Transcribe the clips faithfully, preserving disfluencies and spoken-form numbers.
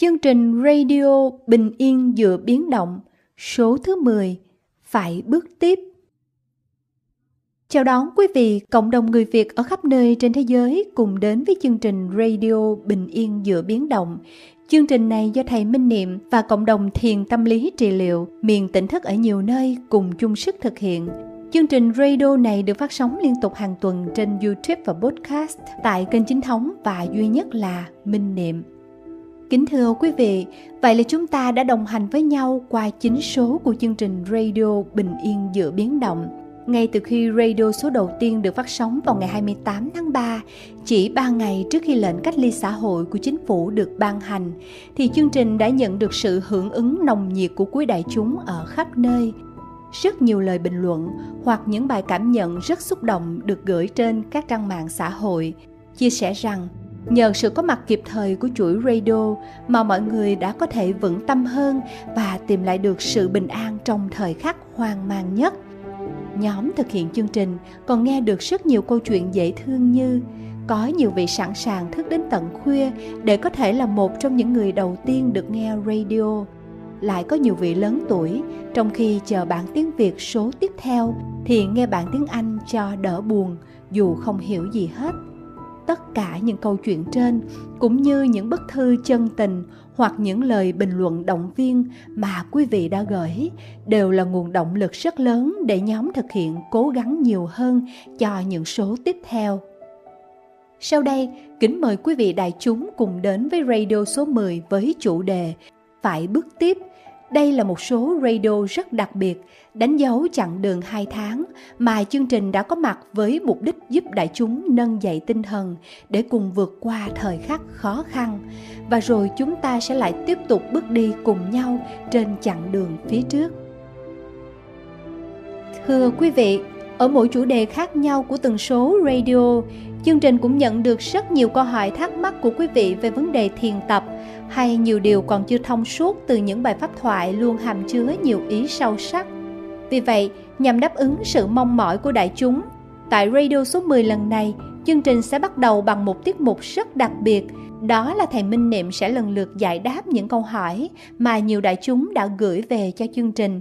chương trình radio Bình Yên Giữa Biến Động, số thứ mười, phải bước tiếp. Chào đón quý vị, cộng đồng người Việt ở khắp nơi trên thế giới cùng đến với chương trình radio Bình Yên Giữa Biến Động. Chương trình này do thầy Minh Niệm và cộng đồng thiền tâm lý trị liệu miền tỉnh thức ở nhiều nơi cùng chung sức thực hiện. Chương trình radio này được phát sóng liên tục hàng tuần trên YouTube và podcast tại kênh chính thống và duy nhất là Minh Niệm. Kính thưa quý vị, vậy là chúng ta đã đồng hành với nhau qua chín số của chương trình radio Bình Yên Giữa Biến Động. Ngay từ khi radio số đầu tiên được phát sóng vào ngày hai mươi tám tháng ba, chỉ ba ngày trước khi lệnh cách ly xã hội của chính phủ được ban hành, thì chương trình đã nhận được sự hưởng ứng nồng nhiệt của quý đại chúng ở khắp nơi. Rất nhiều lời bình luận hoặc những bài cảm nhận rất xúc động được gửi trên các trang mạng xã hội, chia sẻ rằng nhờ sự có mặt kịp thời của chuỗi radio mà mọi người đã có thể vững tâm hơn và tìm lại được sự bình an trong thời khắc hoang mang nhất. Nhóm thực hiện chương trình còn nghe được rất nhiều câu chuyện dễ thương như có nhiều vị sẵn sàng thức đến tận khuya để có thể là một trong những người đầu tiên được nghe radio. Lại có nhiều vị lớn tuổi, trong khi chờ bản tiếng Việt số tiếp theo thì nghe bản tiếng Anh cho đỡ buồn dù không hiểu gì hết. Tất cả những câu chuyện trên cũng như những bức thư chân tình hoặc những lời bình luận động viên mà quý vị đã gửi đều là nguồn động lực rất lớn để nhóm thực hiện cố gắng nhiều hơn cho những số tiếp theo. Sau đây, kính mời quý vị đại chúng cùng đến với radio số mười với chủ đề Phải bước tiếp. Đây là một số radio rất đặc biệt, đánh dấu chặng đường hai tháng mà chương trình đã có mặt với mục đích giúp đại chúng nâng dậy tinh thần để cùng vượt qua thời khắc khó khăn. Và rồi chúng ta sẽ lại tiếp tục bước đi cùng nhau trên chặng đường phía trước. Thưa quý vị, ở mỗi chủ đề khác nhau của từng số radio, chương trình cũng nhận được rất nhiều câu hỏi thắc mắc của quý vị về vấn đề thiền tập hay nhiều điều còn chưa thông suốt từ những bài pháp thoại luôn hàm chứa nhiều ý sâu sắc. Vì vậy, nhằm đáp ứng sự mong mỏi của đại chúng, tại radio số mười lần này, chương trình sẽ bắt đầu bằng một tiết mục rất đặc biệt, đó là thầy Minh Niệm sẽ lần lượt giải đáp những câu hỏi mà nhiều đại chúng đã gửi về cho chương trình.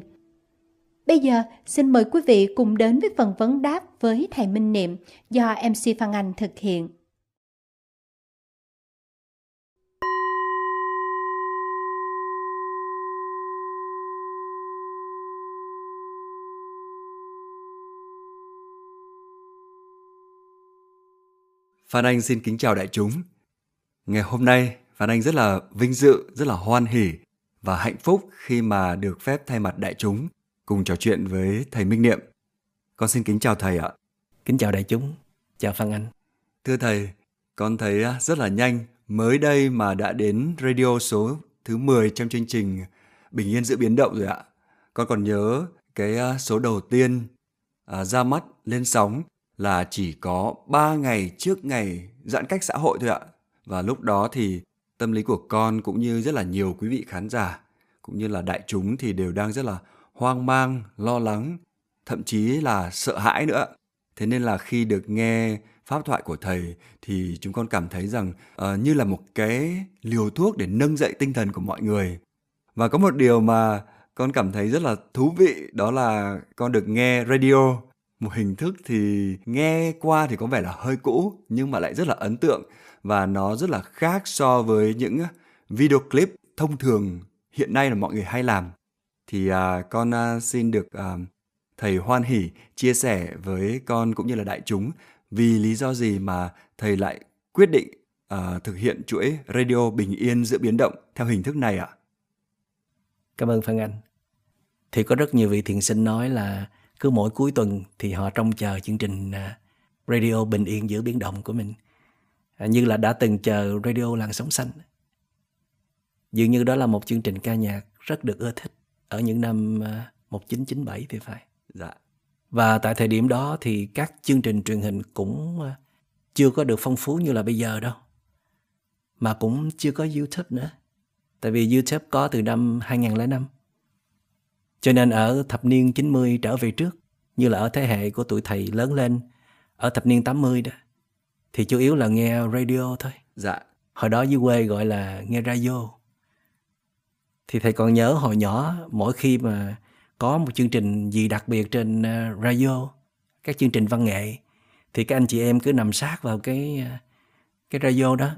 Bây giờ, xin mời quý vị cùng đến với phần vấn đáp với thầy Minh Niệm do em xê Phan Anh thực hiện. Phan Anh xin kính chào đại chúng. Ngày hôm nay, Phan Anh rất là vinh dự, rất là hoan hỉ và hạnh phúc khi mà được phép thay mặt đại chúng cùng trò chuyện với thầy Minh Niệm. Con xin kính chào thầy ạ. Kính chào đại chúng. Chào Phan Anh. Thưa thầy, con thấy rất là nhanh, mới đây mà đã đến radio số thứ mười trong chương trình Bình Yên Giữa Biến Động rồi ạ. Con còn nhớ cái số đầu tiên à, ra mắt lên sóng là chỉ có ba ngày trước ngày giãn cách xã hội thôi ạ. Và lúc đó thì tâm lý của con cũng như rất là nhiều quý vị khán giả, cũng như là đại chúng thì đều đang rất là hoang mang, lo lắng, thậm chí là sợ hãi nữa. Thế nên là khi được nghe pháp thoại của thầy thì chúng con cảm thấy rằng uh, như là một cái liều thuốc để nâng dậy tinh thần của mọi người. Và có một điều mà con cảm thấy rất là thú vị, đó là con được nghe radio. Một hình thức thì nghe qua thì có vẻ là hơi cũ nhưng mà lại rất là ấn tượng, và nó rất là khác so với những video clip thông thường hiện nay là mọi người hay làm. Thì à, con à, xin được à, thầy hoan hỉ chia sẻ với con cũng như là đại chúng vì lý do gì mà thầy lại quyết định à, thực hiện chuỗi radio Bình Yên Giữa Biến Động theo hình thức này ạ. À? Cảm ơn Phan Anh. Thì có rất nhiều vị thiền sinh nói là cứ mỗi cuối tuần thì họ trông chờ chương trình radio Bình Yên Giữa Biến Động của mình, như là đã từng chờ radio Làn Sóng Xanh. Dường như đó là một chương trình ca nhạc rất được ưa thích ở những năm một nghìn chín trăm chín mươi bảy thì phải. Dạ. Và tại thời điểm đó thì các chương trình truyền hình cũng chưa có được phong phú như là bây giờ đâu. Mà cũng chưa có YouTube nữa, tại vì YouTube có từ năm hai nghìn lẻ năm. Cho nên ở thập niên chín mươi trở về trước, như là ở thế hệ của tụi thầy lớn lên ở thập niên tám mươi đó, thì chủ yếu là nghe radio thôi. Dạ. Hồi đó dưới quê gọi là nghe radio. Thì thầy còn nhớ hồi nhỏ, mỗi khi mà có một chương trình gì đặc biệt trên radio, các chương trình văn nghệ, thì các anh chị em cứ nằm sát vào cái, cái radio đó.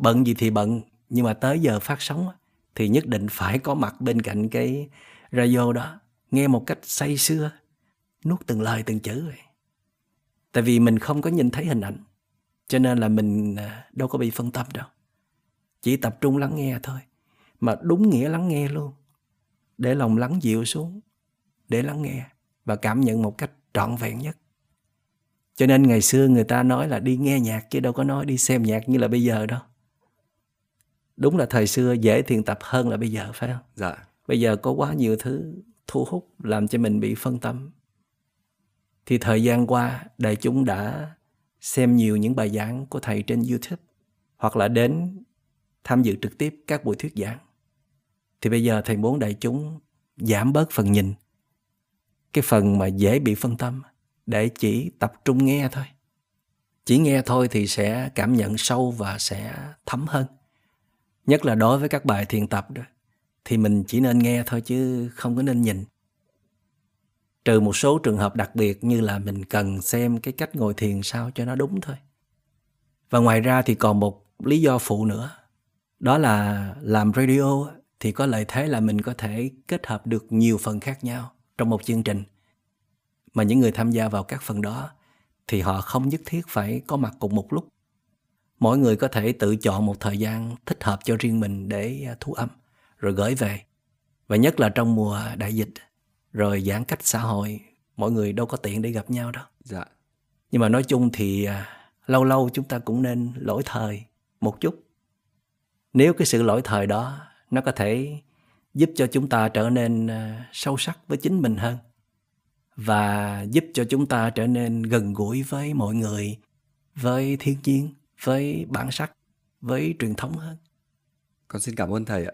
Bận gì thì bận, nhưng mà tới giờ phát sóng thì nhất định phải có mặt bên cạnh cái radio đó, nghe một cách say sưa, nuốt từng lời từng chữ vậy. Tại vì mình không có nhìn thấy hình ảnh, cho nên là mình đâu có bị phân tâm đâu. Chỉ tập trung lắng nghe thôi, mà đúng nghĩa lắng nghe luôn. Để lòng lắng dịu xuống, để lắng nghe và cảm nhận một cách trọn vẹn nhất. Cho nên ngày xưa người ta nói là đi nghe nhạc, chứ đâu có nói đi xem nhạc như là bây giờ đâu. Đúng là thời xưa dễ thiền tập hơn là bây giờ, phải không? Dạ. Bây giờ có quá nhiều thứ thu hút làm cho mình bị phân tâm. Thì thời gian qua, đại chúng đã xem nhiều những bài giảng của thầy trên YouTube, hoặc là đến tham dự trực tiếp các buổi thuyết giảng. Thì bây giờ thầy muốn đại chúng giảm bớt phần nhìn, cái phần mà dễ bị phân tâm, để chỉ tập trung nghe thôi. Chỉ nghe thôi thì sẽ cảm nhận sâu và sẽ thấm hơn. Nhất là đối với các bài thiền tập đó, thì mình chỉ nên nghe thôi chứ không có nên nhìn. Trừ một số trường hợp đặc biệt như là mình cần xem cái cách ngồi thiền sao cho nó đúng thôi. Và ngoài ra thì còn một lý do phụ nữa, đó là làm radio thì có lợi thế là mình có thể kết hợp được nhiều phần khác nhau trong một chương trình. Mà những người tham gia vào các phần đó thì họ không nhất thiết phải có mặt cùng một lúc. Mỗi người có thể tự chọn một thời gian thích hợp cho riêng mình để thu âm rồi gửi về. Và nhất là trong mùa đại dịch rồi giãn cách xã hội, mọi người đâu có tiện để gặp nhau đâu. Dạ. Nhưng mà nói chung thì lâu lâu chúng ta cũng nên lỗi thời một chút. Nếu cái sự lỗi thời đó nó có thể giúp cho chúng ta trở nên sâu sắc với chính mình hơn, và giúp cho chúng ta trở nên gần gũi với mọi người, với thiên nhiên, với bản sắc, với truyền thống hơn. Con xin cảm ơn thầy ạ.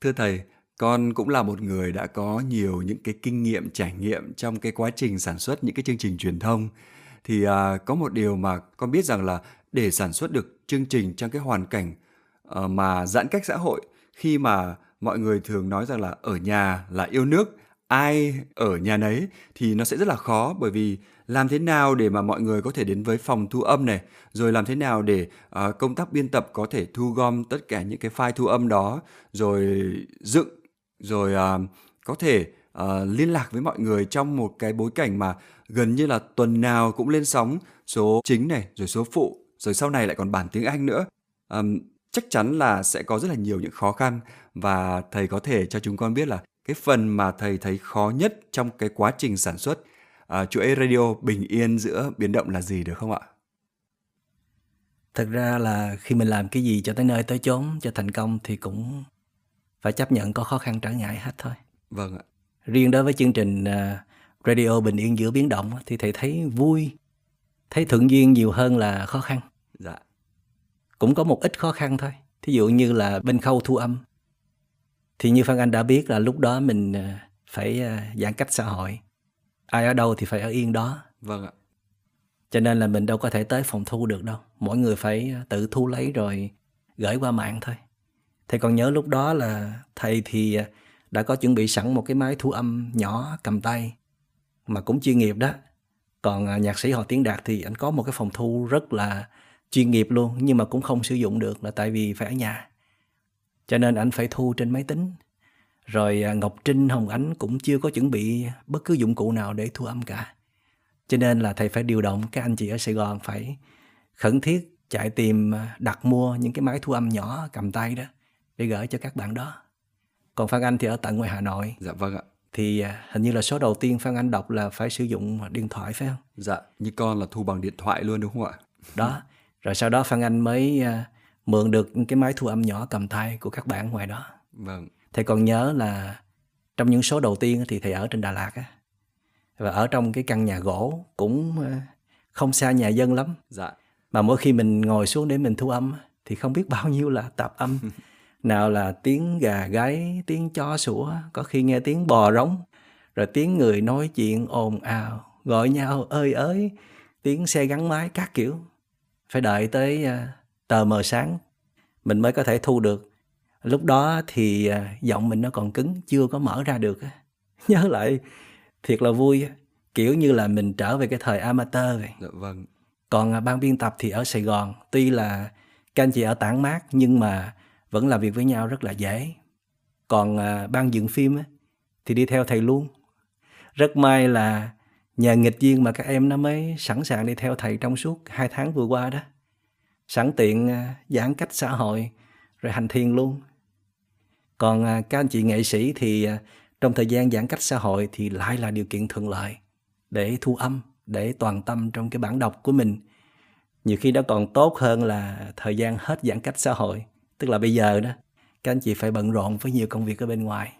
Thưa thầy, con cũng là một người đã có nhiều những cái kinh nghiệm, trải nghiệm trong cái quá trình sản xuất những cái chương trình truyền thông. Thì à, có một điều mà con biết rằng là để sản xuất được chương trình trong cái hoàn cảnh à, mà giãn cách xã hội, khi mà mọi người thường nói rằng là ở nhà là yêu nước, ai ở nhà nấy, thì nó sẽ rất là khó, bởi vì làm thế nào để mà mọi người có thể đến với phòng thu âm này, rồi làm thế nào để uh, công tác biên tập có thể thu gom tất cả những cái file thu âm đó, rồi dựng, rồi uh, có thể uh, liên lạc với mọi người trong một cái bối cảnh mà gần như là tuần nào cũng lên sóng số chính này, rồi số phụ, rồi sau này lại còn bản tiếng Anh nữa. Um, chắc chắn là sẽ có rất là nhiều những khó khăn, và thầy có thể cho chúng con biết là cái phần mà thầy thấy khó nhất trong cái quá trình sản xuất à, chuỗi radio bình yên giữa biến động là gì được không ạ? Thật ra là khi mình làm cái gì cho tới nơi tới chốn, cho thành công thì cũng phải chấp nhận có khó khăn trở ngại hết thôi. Vâng ạ. Riêng đối với chương trình radio bình yên giữa biến động thì thầy thấy vui, thấy thuận duyên nhiều hơn là khó khăn. Dạ. Cũng có một ít khó khăn thôi. Thí dụ như là bên khâu thu âm, thì như Phan Anh đã biết là lúc đó mình phải giãn cách xã hội. Ai ở đâu thì phải ở yên đó. Vâng ạ. Cho nên là mình đâu có thể tới phòng thu được đâu. Mỗi người phải tự thu lấy rồi gửi qua mạng thôi. Thầy còn nhớ lúc đó là thầy thì đã có chuẩn bị sẵn một cái máy thu âm nhỏ cầm tay, mà cũng chuyên nghiệp đó. Còn nhạc sĩ Hòa Tiến Đạt thì anh có một cái phòng thu rất là chuyên nghiệp luôn, nhưng mà cũng không sử dụng được là tại vì phải ở nhà. Cho nên ảnh phải thu trên máy tính. Rồi Ngọc Trinh, Hồng Ánh cũng chưa có chuẩn bị bất cứ dụng cụ nào để thu âm cả. Cho nên là thầy phải điều động các anh chị ở Sài Gòn phải khẩn thiết chạy tìm đặt mua những cái máy thu âm nhỏ cầm tay đó để gửi cho các bạn đó. Còn Phan Anh thì ở tận ngoài Hà Nội. Dạ vâng ạ. Thì hình như là số đầu tiên Phan Anh đọc là phải sử dụng điện thoại phải không? Dạ, như con là thu bằng điện thoại luôn đúng không ạ? Đó, rồi sau đó Phan Anh mới mượn được cái máy thu âm nhỏ cầm tay của các bạn ngoài đó. Vâng. Thầy còn nhớ là trong những số đầu tiên thì thầy ở trên Đà Lạt á, và ở trong cái căn nhà gỗ cũng không xa nhà dân lắm. Dạ. Mà mỗi khi mình ngồi xuống để mình thu âm thì không biết bao nhiêu là tạp âm. Nào là tiếng gà gáy, tiếng chó sủa, có khi nghe tiếng bò rống, rồi tiếng người nói chuyện ồn ào, gọi nhau ơi ới, tiếng xe gắn máy các kiểu. Phải đợi tới tờ mờ sáng mình mới có thể thu được. Lúc đó thì giọng mình nó còn cứng, chưa có mở ra được. Nhớ lại thiệt là vui, kiểu như là mình trở về cái thời amateur vậy. Dạ, vâng. Còn ban biên tập thì ở Sài Gòn, tuy là các anh chị ở tản mát nhưng mà vẫn làm việc với nhau rất là dễ. Còn ban dựng phim thì đi theo thầy luôn. Rất may là nhờ nghịch duyên mà các em nó mới sẵn sàng đi theo thầy trong suốt hai tháng vừa qua đó. Sẵn tiện giãn cách xã hội rồi hành thiền luôn. Còn các anh chị nghệ sĩ thì trong thời gian giãn cách xã hội thì lại là điều kiện thuận lợi để thu âm, để toàn tâm trong cái bản đọc của mình. Nhiều khi đó còn tốt hơn là thời gian hết giãn cách xã hội. Tức là bây giờ đó, các anh chị phải bận rộn với nhiều công việc ở bên ngoài.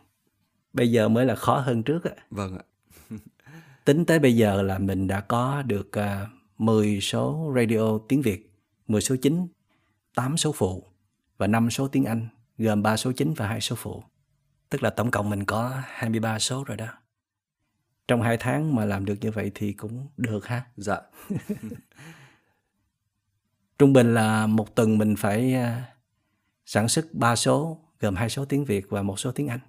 Bây giờ mới là khó hơn trước. Vâng ạ. Tính tới bây giờ là mình đã có được mười số radio tiếng Việt, mười số chính, tám số phụ và năm số tiếng Anh, gồm ba số chính và hai số phụ. Tức là tổng cộng mình có hai mươi ba số rồi đó. Trong hai tháng mà làm được như vậy thì cũng được ha. Dạ. Trung bình là một tuần mình phải sản xuất ba số, gồm hai số tiếng Việt và một số tiếng Anh.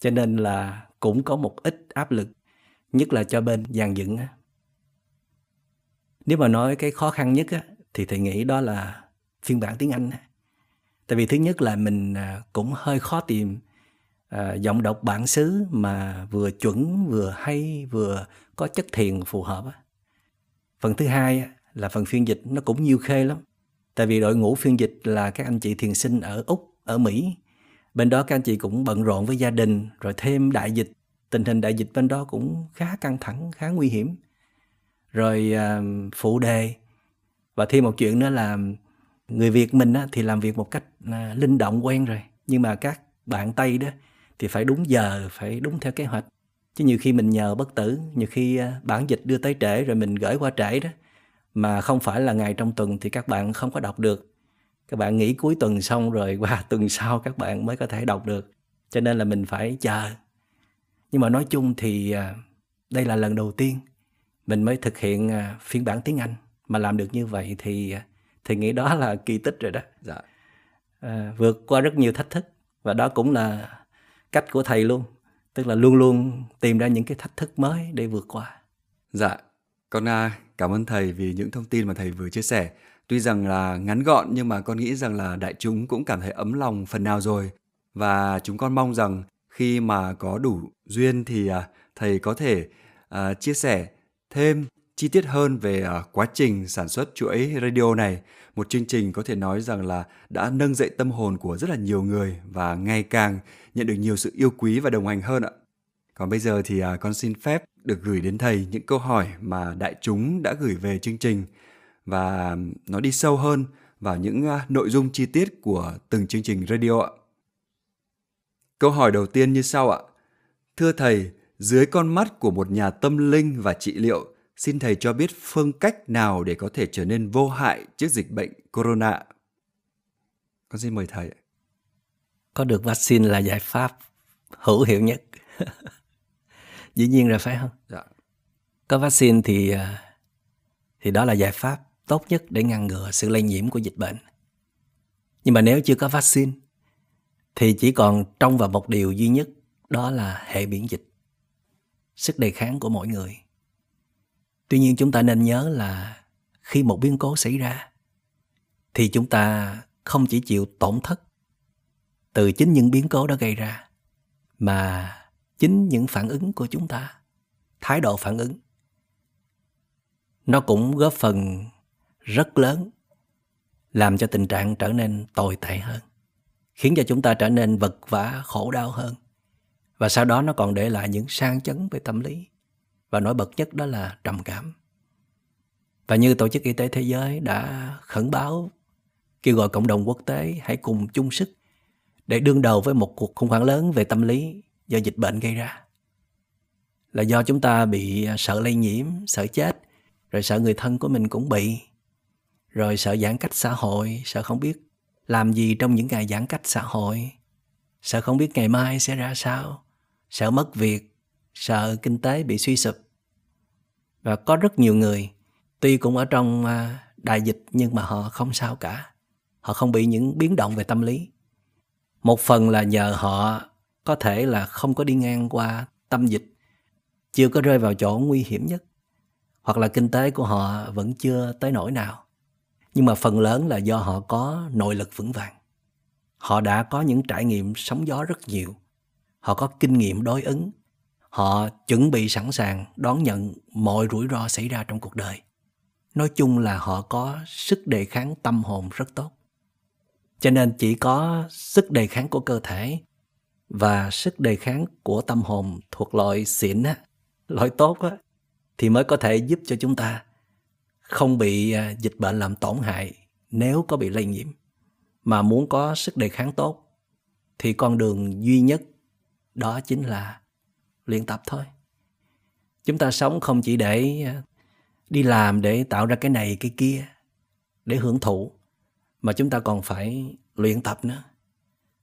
Cho nên là cũng có một ít áp lực, nhất là cho bên dàn dựng. Nếu mà nói cái khó khăn nhất thì thầy nghĩ đó là phiên bản tiếng Anh. Tại vì thứ nhất là mình cũng hơi khó tìm giọng đọc bản xứ mà vừa chuẩn, vừa hay, vừa có chất thiền phù hợp. Phần thứ hai là phần phiên dịch nó cũng nhiều khê lắm. Tại vì đội ngũ phiên dịch là các anh chị thiền sinh ở Úc, ở Mỹ. Bên đó các anh chị cũng bận rộn với gia đình, rồi thêm đại dịch. Tình hình đại dịch bên đó cũng khá căng thẳng, khá nguy hiểm. Rồi uh, phụ đề. Và thêm một chuyện nữa là người Việt mình á, thì làm việc một cách uh, linh động quen rồi. Nhưng mà các bạn Tây đó thì phải đúng giờ, phải đúng theo kế hoạch. Chứ nhiều khi mình nhờ bất tử, nhiều khi uh, bản dịch đưa tới trễ rồi mình gửi qua trễ đó. Mà không phải là ngày trong tuần thì các bạn không có đọc được. Các bạn nghỉ cuối tuần xong rồi qua tuần sau các bạn mới có thể đọc được. Cho nên là mình phải chờ. Nhưng mà nói chung thì đây là lần đầu tiên mình mới thực hiện phiên bản tiếng Anh. Mà làm được như vậy thì thì nghĩ đó là kỳ tích rồi đó. Dạ. À, vượt qua rất nhiều thách thức. Và đó cũng là cách của thầy luôn. Tức là luôn luôn tìm ra những cái thách thức mới để vượt qua. Dạ. Con cảm ơn thầy vì những thông tin mà thầy vừa chia sẻ. Tuy rằng là ngắn gọn nhưng mà con nghĩ rằng là đại chúng cũng cảm thấy ấm lòng phần nào rồi. Và chúng con mong rằng khi mà có đủ duyên thì thầy có thể uh, chia sẻ thêm chi tiết hơn về uh, quá trình sản xuất chuỗi radio này. Một chương trình có thể nói rằng là đã nâng dậy tâm hồn của rất là nhiều người và ngày càng nhận được nhiều sự yêu quý và đồng hành hơn ạ. Còn bây giờ thì uh, con xin phép được gửi đến thầy những câu hỏi mà đại chúng đã gửi về chương trình. Và nó đi sâu hơn vào những nội dung chi tiết của từng chương trình radio ạ. Câu hỏi đầu tiên như sau ạ. Thưa thầy, dưới con mắt của một nhà tâm linh và trị liệu, xin thầy cho biết phương cách nào để có thể trở nên vô hại trước dịch bệnh corona. Con xin mời thầy. Có được vaccine là giải pháp hữu hiệu nhất. Dĩ nhiên rồi phải không? Dạ. Có vaccine thì... thì đó là giải pháp tốt nhất để ngăn ngừa sự lây nhiễm của dịch bệnh. Nhưng mà nếu chưa có vaccine, thì chỉ còn trông vào một điều duy nhất, đó là hệ miễn dịch, sức đề kháng của mỗi người. Tuy nhiên chúng ta nên nhớ là khi một biến cố xảy ra, thì chúng ta không chỉ chịu tổn thất từ chính những biến cố đó gây ra, mà chính những phản ứng của chúng ta, thái độ phản ứng, nó cũng góp phần rất lớn làm cho tình trạng trở nên tồi tệ hơn, khiến cho chúng ta trở nên vật vã, khổ đau hơn. Và sau đó nó còn để lại những sang chấn về tâm lý. Và nổi bật nhất đó là trầm cảm. Và như Tổ chức Y tế Thế giới đã khẩn báo, kêu gọi cộng đồng quốc tế hãy cùng chung sức để đương đầu với một cuộc khủng hoảng lớn về tâm lý do dịch bệnh gây ra. Là do chúng ta bị sợ lây nhiễm, sợ chết, rồi sợ người thân của mình cũng bị, rồi sợ giãn cách xã hội, sợ không biết làm gì trong những ngày giãn cách xã hội, sợ không biết ngày mai sẽ ra sao, sợ mất việc, sợ kinh tế bị suy sụp. Và có rất nhiều người tuy cũng ở trong đại dịch nhưng mà họ không sao cả. Họ không bị những biến động về tâm lý. Một phần là nhờ họ có thể là không có đi ngang qua tâm dịch, chưa có rơi vào chỗ nguy hiểm nhất, hoặc là kinh tế của họ vẫn chưa tới nỗi nào. Nhưng mà phần lớn là do họ có nội lực vững vàng. Họ đã có những trải nghiệm sóng gió rất nhiều. Họ có kinh nghiệm đối ứng. Họ chuẩn bị sẵn sàng đón nhận mọi rủi ro xảy ra trong cuộc đời. Nói chung là họ có sức đề kháng tâm hồn rất tốt. Cho nên chỉ có sức đề kháng của cơ thể và sức đề kháng của tâm hồn thuộc loại xịn, loại tốt thì mới có thể giúp cho chúng ta không bị dịch bệnh làm tổn hại nếu có bị lây nhiễm. Mà muốn có sức đề kháng tốt thì con đường duy nhất đó chính là luyện tập thôi. Chúng ta sống không chỉ để đi làm, để tạo ra cái này cái kia, để hưởng thụ, mà chúng ta còn phải luyện tập nữa.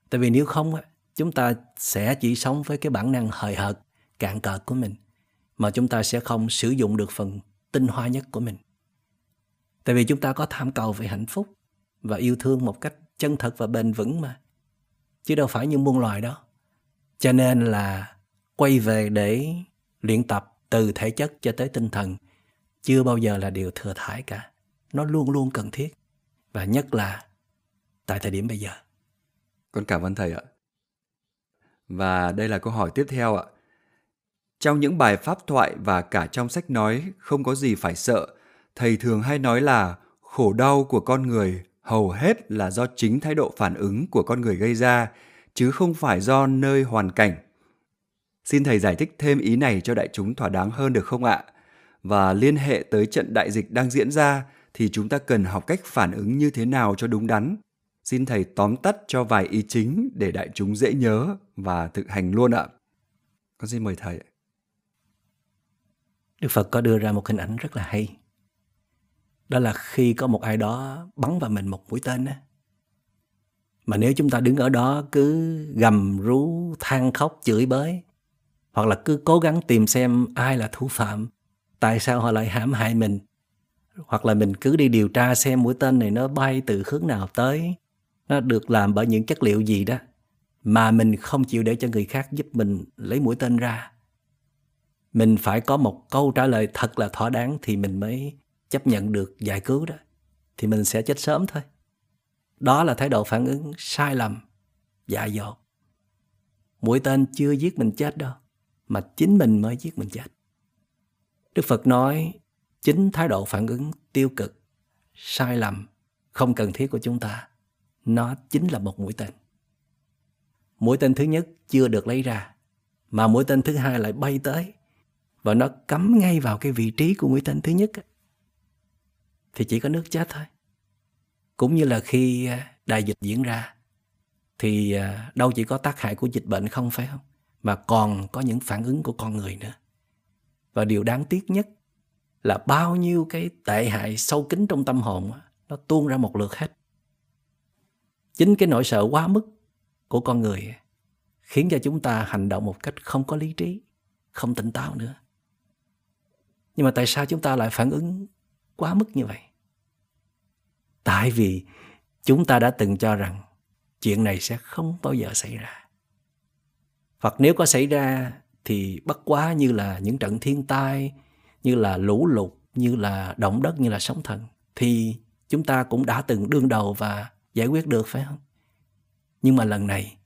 Tại vì nếu không, chúng ta sẽ chỉ sống với cái bản năng hời hợt, cạn cợt của mình, mà chúng ta sẽ không sử dụng được phần tinh hoa nhất của mình. Tại vì chúng ta có tham cầu về hạnh phúc và yêu thương một cách chân thật và bền vững mà, chứ đâu phải những muôn loài đó. Cho nên là quay về để luyện tập từ thể chất cho tới tinh thần chưa bao giờ là điều thừa thãi cả. Nó luôn luôn cần thiết, và nhất là tại thời điểm bây giờ. Con cảm ơn thầy ạ. Và đây là câu hỏi tiếp theo ạ. Trong những bài pháp thoại và cả trong sách nói không có gì phải sợ, thầy thường hay nói là khổ đau của con người hầu hết là do chính thái độ phản ứng của con người gây ra, chứ không phải do nơi hoàn cảnh. Xin thầy giải thích thêm ý này cho đại chúng thỏa đáng hơn được không ạ? Và liên hệ tới trận đại dịch đang diễn ra thì chúng ta cần học cách phản ứng như thế nào cho đúng đắn. Xin thầy tóm tắt cho vài ý chính để đại chúng dễ nhớ và thực hành luôn ạ. Con xin mời thầy. Đức Phật có đưa ra một hình ảnh rất là hay. Đó là khi có một ai đó bắn vào mình một mũi tên á, mà nếu chúng ta đứng ở đó cứ gầm rú, than khóc, chửi bới, hoặc là cứ cố gắng tìm xem ai là thủ phạm, tại sao họ lại hãm hại mình, hoặc là mình cứ đi điều tra xem mũi tên này nó bay từ hướng nào tới, nó được làm bởi những chất liệu gì đó, mà mình không chịu để cho người khác giúp mình lấy mũi tên ra. Mình phải có một câu trả lời thật là thỏa đáng thì mình mới chấp nhận được giải cứu đó, thì mình sẽ chết sớm thôi. Đó là thái độ phản ứng sai lầm, dại dột. Mũi tên chưa giết mình chết đâu, mà chính mình mới giết mình chết. Đức Phật nói chính thái độ phản ứng tiêu cực, sai lầm, không cần thiết của chúng ta, nó chính là một mũi tên. Mũi tên thứ nhất chưa được lấy ra, mà mũi tên thứ hai lại bay tới, và nó cắm ngay vào cái vị trí của mũi tên thứ nhất, thì chỉ có nước chết thôi. Cũng như là khi đại dịch diễn ra, thì đâu chỉ có tác hại của dịch bệnh không, phải không? Mà còn có những phản ứng của con người nữa. Và điều đáng tiếc nhất là bao nhiêu cái tệ hại sâu kín trong tâm hồn nó tuôn ra một lượt hết. Chính cái nỗi sợ quá mức của con người khiến cho chúng ta hành động một cách không có lý trí, không tỉnh táo nữa. Nhưng mà tại sao chúng ta lại phản ứng quá mức như vậy? Tại vì chúng ta đã từng cho rằng chuyện này sẽ không bao giờ xảy ra. Hoặc nếu có xảy ra thì bất quá như là những trận thiên tai, như là lũ lụt, như là động đất, như là sóng thần, thì chúng ta cũng đã từng đương đầu và giải quyết được, phải không? Nhưng mà lần này,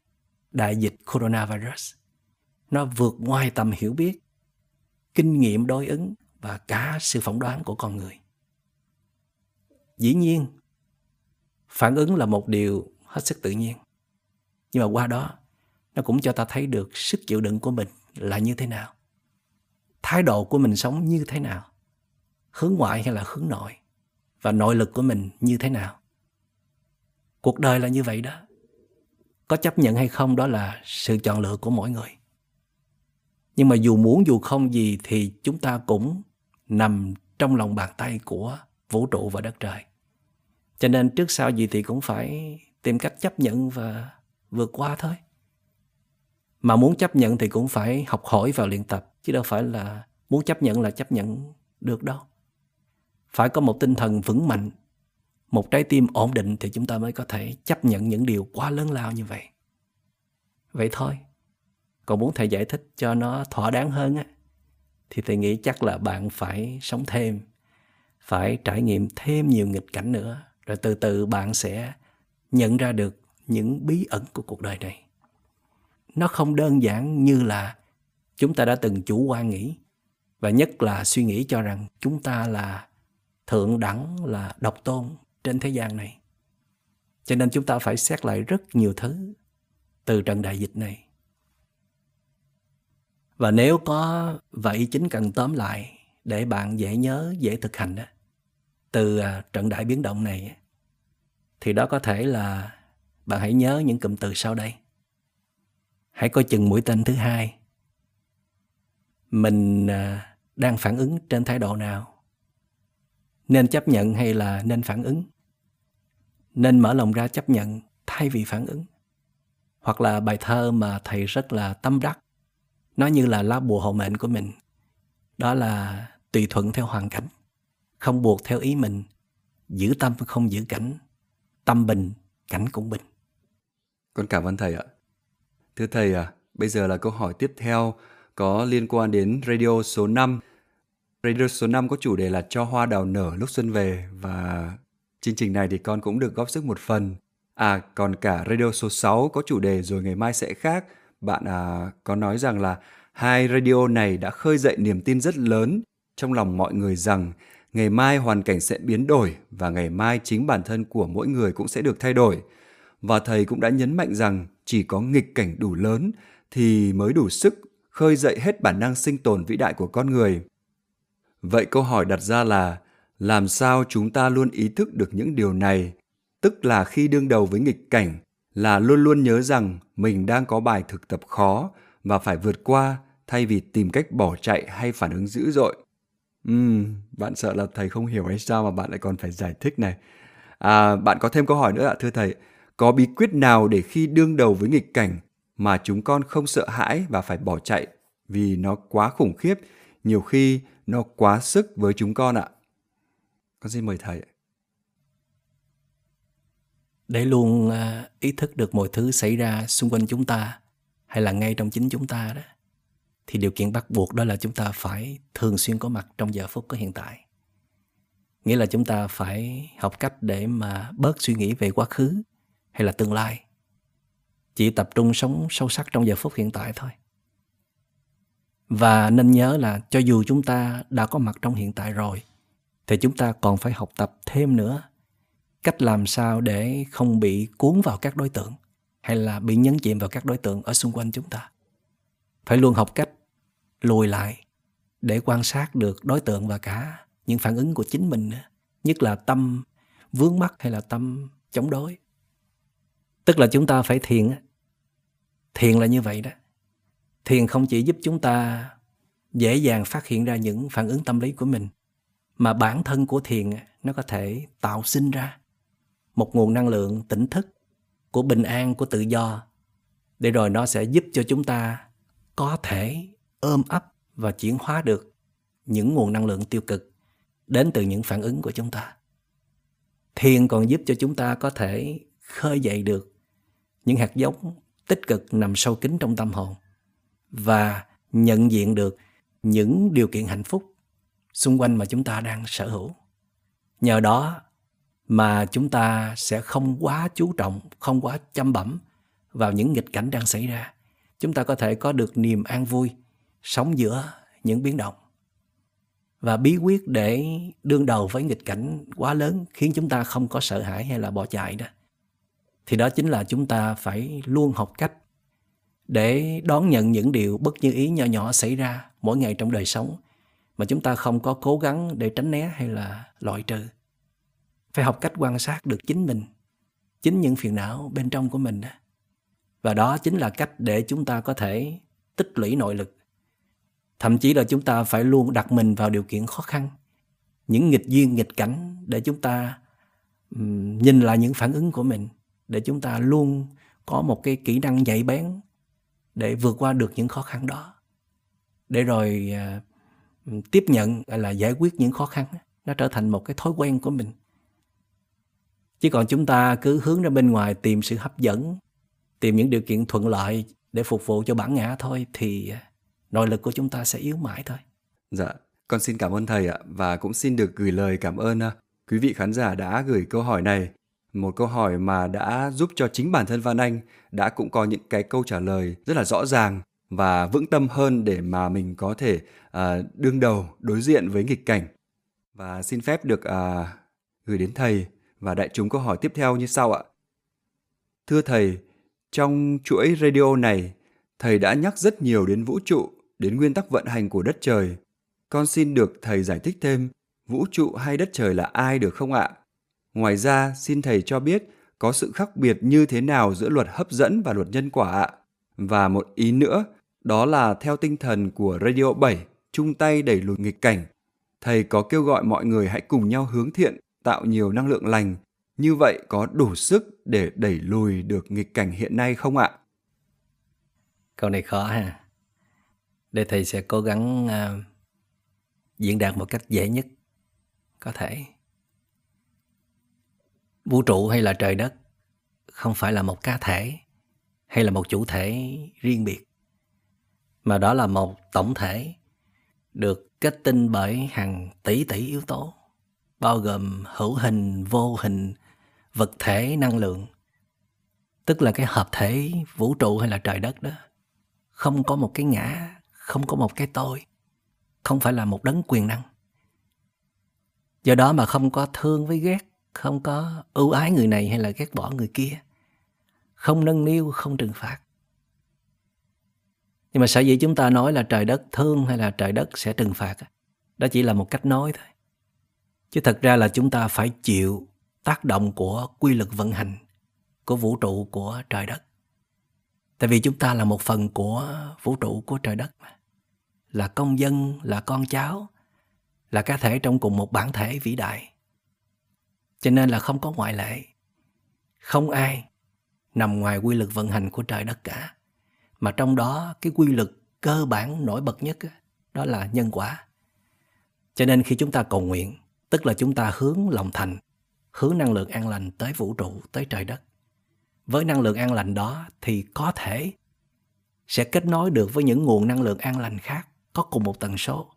đại dịch coronavirus, nó vượt ngoài tầm hiểu biết, kinh nghiệm đối ứng và cả sự phỏng đoán của con người. Dĩ nhiên, phản ứng là một điều hết sức tự nhiên. Nhưng mà qua đó, nó cũng cho ta thấy được sức chịu đựng của mình là như thế nào, thái độ của mình sống như thế nào, hướng ngoại hay là hướng nội, và nội lực của mình như thế nào. Cuộc đời là như vậy đó. Có chấp nhận hay không đó là sự chọn lựa của mỗi người. Nhưng mà dù muốn dù không gì thì chúng ta cũng nằm trong lòng bàn tay của vũ trụ và đất trời. Cho nên trước sau gì thì cũng phải tìm cách chấp nhận và vượt qua thôi. Mà muốn chấp nhận thì cũng phải học hỏi và luyện tập, chứ đâu phải là muốn chấp nhận là chấp nhận được đâu. Phải có một tinh thần vững mạnh, một trái tim ổn định thì chúng ta mới có thể chấp nhận những điều quá lớn lao như vậy. vậy thôi. Còn muốn thầy giải thích cho nó thỏa đáng hơn á, thì thầy nghĩ chắc là bạn phải sống thêm, phải trải nghiệm thêm nhiều nghịch cảnh nữa. Rồi từ từ bạn sẽ nhận ra được những bí ẩn của cuộc đời này. Nó không đơn giản như là chúng ta đã từng chủ quan nghĩ. Và nhất là suy nghĩ cho rằng chúng ta là thượng đẳng, là độc tôn trên thế gian này. Cho nên chúng ta phải xét lại rất nhiều thứ từ trận đại dịch này. Và nếu có vậy chính cần tóm lại để bạn dễ nhớ, dễ thực hành đó, từ trận đại biến động này, thì đó có thể là bạn hãy nhớ những cụm từ sau đây. Hãy coi chừng mũi tên thứ hai. Mình đang phản ứng trên thái độ nào? Nên chấp nhận hay là nên phản ứng? Nên mở lòng ra chấp nhận thay vì phản ứng. Hoặc là bài thơ mà thầy rất là tâm đắc. Nó như là lá bùa hộ mệnh của mình. Đó là tùy thuận theo hoàn cảnh, không buộc theo ý mình, giữ tâm không giữ cảnh, tâm bình, cảnh cũng bình. Con cảm ơn thầy ạ. Thưa thầy à, bây giờ là câu hỏi tiếp theo có liên quan đến radio số năm. Radio số năm có chủ đề là Cho hoa đào nở lúc xuân về, và chương trình này thì con cũng được góp sức một phần. À, còn cả radio số sáu có chủ đề Rồi ngày mai sẽ khác. Bạn à, có nói rằng là hai radio này đã khơi dậy niềm tin rất lớn trong lòng mọi người rằng ngày mai hoàn cảnh sẽ biến đổi và ngày mai chính bản thân của mỗi người cũng sẽ được thay đổi. Và thầy cũng đã nhấn mạnh rằng chỉ có nghịch cảnh đủ lớn thì mới đủ sức khơi dậy hết bản năng sinh tồn vĩ đại của con người. Vậy câu hỏi đặt ra là làm sao chúng ta luôn ý thức được những điều này? Tức là khi đương đầu với nghịch cảnh là luôn luôn nhớ rằng mình đang có bài thực tập khó và phải vượt qua thay vì tìm cách bỏ chạy hay phản ứng dữ dội. Uhm, bạn sợ là thầy không hiểu hay sao mà bạn lại còn phải giải thích này. À, bạn có thêm câu hỏi nữa ạ, thưa thầy. Có bí quyết nào để khi đương đầu với nghịch cảnh mà chúng con không sợ hãi và phải bỏ chạy vì nó quá khủng khiếp, nhiều khi nó quá sức với chúng con ạ? Con xin mời thầy. Để luôn ý thức được mọi thứ xảy ra xung quanh chúng ta hay là ngay trong chính chúng ta đó, thì điều kiện bắt buộc đó là chúng ta phải thường xuyên có mặt trong giờ phút có hiện tại. Nghĩa là chúng ta phải học cách để mà bớt suy nghĩ về quá khứ hay là tương lai. Chỉ tập trung sống sâu sắc trong giờ phút hiện tại thôi. Và nên nhớ là cho dù chúng ta đã có mặt trong hiện tại rồi, thì chúng ta còn phải học tập thêm nữa. Cách làm sao để không bị cuốn vào các đối tượng hay là bị nhấn chìm vào các đối tượng ở xung quanh chúng ta. Phải luôn học cách lùi lại để quan sát được đối tượng và cả những phản ứng của chính mình nữa. Nhất là tâm vướng mắc hay là tâm chống đối. Tức là chúng ta phải thiền. Thiền là như vậy đó. Thiền không chỉ giúp chúng ta dễ dàng phát hiện ra những phản ứng tâm lý của mình, mà bản thân của thiền nó có thể tạo sinh ra một nguồn năng lượng tỉnh thức, của bình an, của tự do, để rồi nó sẽ giúp cho chúng ta có thể ôm ấp và chuyển hóa được những nguồn năng lượng tiêu cực đến từ những phản ứng của chúng ta. Thiền còn giúp cho chúng ta có thể khơi dậy được những hạt giống tích cực nằm sâu kín trong tâm hồn và nhận diện được những điều kiện hạnh phúc xung quanh mà chúng ta đang sở hữu. Nhờ đó mà chúng ta sẽ không quá chú trọng, không quá chăm bẩm vào những nghịch cảnh đang xảy ra. Chúng ta có thể có được niềm an vui, sống giữa những biến động. Và bí quyết để đương đầu với nghịch cảnh quá lớn khiến chúng ta không có sợ hãi hay là bỏ chạy đó, thì đó chính là chúng ta phải luôn học cách để đón nhận những điều bất như ý nhỏ nhỏ xảy ra mỗi ngày trong đời sống, mà chúng ta không có cố gắng để tránh né hay là loại trừ. Phải học cách quan sát được chính mình, chính những phiền não bên trong của mình. Và đó chính là cách để chúng ta có thể tích lũy nội lực. Thậm chí là chúng ta phải luôn đặt mình vào điều kiện khó khăn, những nghịch duyên, nghịch cảnh, để chúng ta nhìn lại những phản ứng của mình, để chúng ta luôn có một cái kỹ năng nhạy bén để vượt qua được những khó khăn đó. Để rồi tiếp nhận hay là giải quyết những khó khăn, nó trở thành một cái thói quen của mình. Chứ còn chúng ta cứ hướng ra bên ngoài tìm sự hấp dẫn, tìm những điều kiện thuận lợi để phục vụ cho bản ngã thôi, thì nội lực của chúng ta sẽ yếu mãi thôi. Dạ, con xin cảm ơn thầy ạ, và cũng xin được gửi lời cảm ơn quý vị khán giả đã gửi câu hỏi này. Một câu hỏi mà đã giúp cho chính bản thân Phan Anh đã cũng có những cái câu trả lời rất là rõ ràng và vững tâm hơn để mà mình có thể à, đương đầu đối diện với nghịch cảnh. Và xin phép được à, gửi đến thầy và đại chúng câu hỏi tiếp theo như sau ạ. Thưa thầy, trong chuỗi radio này, thầy đã nhắc rất nhiều đến vũ trụ, đến nguyên tắc vận hành của đất trời. Con xin được thầy giải thích thêm vũ trụ hay đất trời là ai được không ạ? Ngoài ra, xin thầy cho biết có sự khác biệt như thế nào giữa luật hấp dẫn và luật nhân quả ạ? Và một ý nữa, đó là theo tinh thần của Radio bảy, chung tay đẩy lùi nghịch cảnh, thầy có kêu gọi mọi người hãy cùng nhau hướng thiện, tạo nhiều năng lượng lành. Như vậy có đủ sức để đẩy lùi được nghịch cảnh hiện nay không ạ? Câu này khó ha. Để thầy sẽ cố gắng uh, diễn đạt một cách dễ nhất có thể. Vũ trụ hay là trời đất không phải là một cá thể hay là một chủ thể riêng biệt, mà đó là một tổng thể được kết tinh bởi hàng tỷ tỷ yếu tố, bao gồm hữu hình, vô hình, vật thể, năng lượng. Tức là cái hợp thể vũ trụ hay là trời đất đó không có một cái ngã, không có một cái tôi, không phải là một đấng quyền năng. Do đó mà không có thương với ghét, không có ưu ái người này hay là ghét bỏ người kia, không nâng niu, không trừng phạt. Nhưng mà sở dĩ chúng ta nói là trời đất thương hay là trời đất sẽ trừng phạt, đó chỉ là một cách nói thôi. Chứ thật ra là chúng ta phải chịu tác động của quy luật vận hành của vũ trụ, của trời đất. Tại vì chúng ta là một phần của vũ trụ, của trời đất mà. Là công dân, là con cháu, là cá thể trong cùng một bản thể vĩ đại. Cho nên là không có ngoại lệ. Không ai nằm ngoài quy luật vận hành của trời đất cả. Mà trong đó cái quy luật cơ bản nổi bật nhất đó là nhân quả. Cho nên khi chúng ta cầu nguyện, tức là chúng ta hướng lòng thành, hướng năng lượng an lành tới vũ trụ, tới trời đất. Với năng lượng an lành đó thì có thể sẽ kết nối được với những nguồn năng lượng an lành khác có cùng một tần số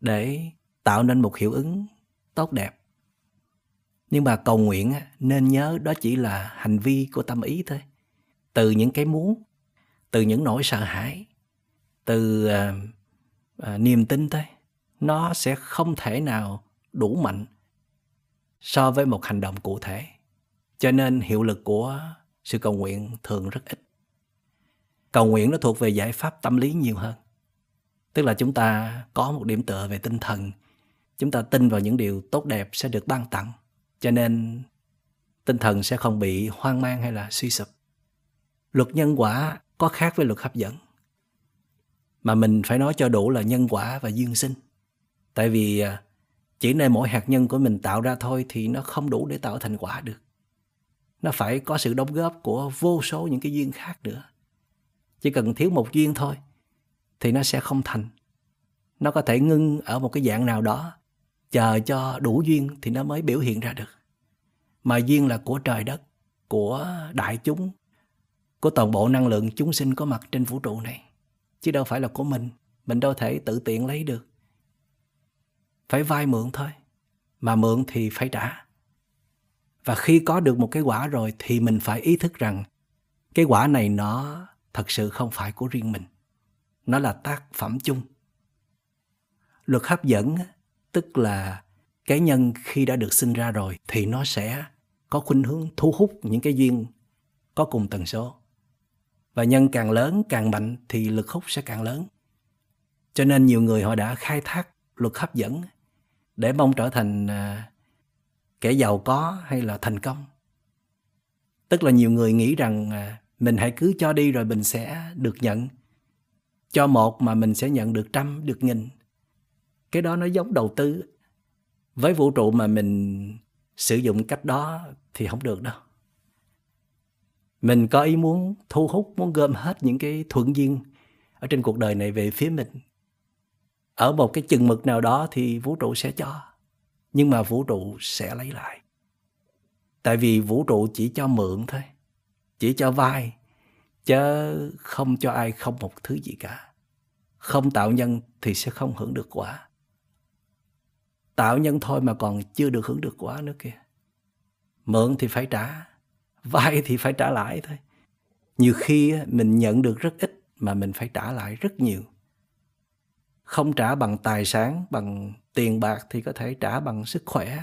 để tạo nên một hiệu ứng tốt đẹp. Nhưng mà cầu nguyện nên nhớ đó chỉ là hành vi của tâm ý thôi. Từ những cái muốn, từ những nỗi sợ hãi, từ à, à, niềm tin thôi. Nó sẽ không thể nào đủ mạnh so với một hành động cụ thể. Cho nên hiệu lực của sự cầu nguyện thường rất ít. Cầu nguyện nó thuộc về giải pháp tâm lý nhiều hơn. Tức là chúng ta có một điểm tựa về tinh thần. Chúng ta tin vào những điều tốt đẹp sẽ được ban tặng. Cho nên tinh thần sẽ không bị hoang mang hay là suy sụp. Luật nhân quả có khác với luật hấp dẫn. Mà mình phải nói cho đủ là nhân quả và duyên sinh. Tại vì chỉ nơi mỗi hạt nhân của mình tạo ra thôi thì nó không đủ để tạo thành quả được. Nó phải có sự đóng góp của vô số những cái duyên khác nữa. Chỉ cần thiếu một duyên thôi thì nó sẽ không thành. Nó có thể ngưng ở một cái dạng nào đó, chờ cho đủ duyên thì nó mới biểu hiện ra được. Mà duyên là của trời đất, của đại chúng, của toàn bộ năng lượng chúng sinh có mặt trên vũ trụ này. Chứ đâu phải là của mình, mình đâu thể tự tiện lấy được. Phải vay mượn thôi, mà mượn thì phải trả. Và khi có được một cái quả rồi thì mình phải ý thức rằng cái quả này nó thật sự không phải của riêng mình. Nó là tác phẩm chung. Luật hấp dẫn tức là cái nhân khi đã được sinh ra rồi thì nó sẽ có khuynh hướng thu hút những cái duyên có cùng tần số. Và nhân càng lớn càng mạnh thì lực hút sẽ càng lớn. Cho nên nhiều người họ đã khai thác luật hấp dẫn để mong trở thành kẻ giàu có hay là thành công. Tức là nhiều người nghĩ rằng mình hãy cứ cho đi rồi mình sẽ được nhận. Cho một mà mình sẽ nhận được trăm, được nghìn. Cái đó nó giống đầu tư. Với vũ trụ mà mình sử dụng cách đó thì không được đâu. Mình có ý muốn thu hút, muốn gom hết những cái thuận duyên ở trên cuộc đời này về phía mình. Ở một cái chừng mực nào đó thì vũ trụ sẽ cho. Nhưng mà vũ trụ sẽ lấy lại. Tại vì vũ trụ chỉ cho mượn thôi, chỉ cho vay, chứ không cho ai không một thứ gì cả. Không tạo nhân thì sẽ không hưởng được quả. Tạo nhân thôi mà còn chưa được hưởng được quả nữa kìa. Mượn thì phải trả, vay thì phải trả lại thôi. Nhiều khi mình nhận được rất ít mà mình phải trả lại rất nhiều. Không trả bằng tài sản, bằng tiền bạc thì có thể trả bằng sức khỏe,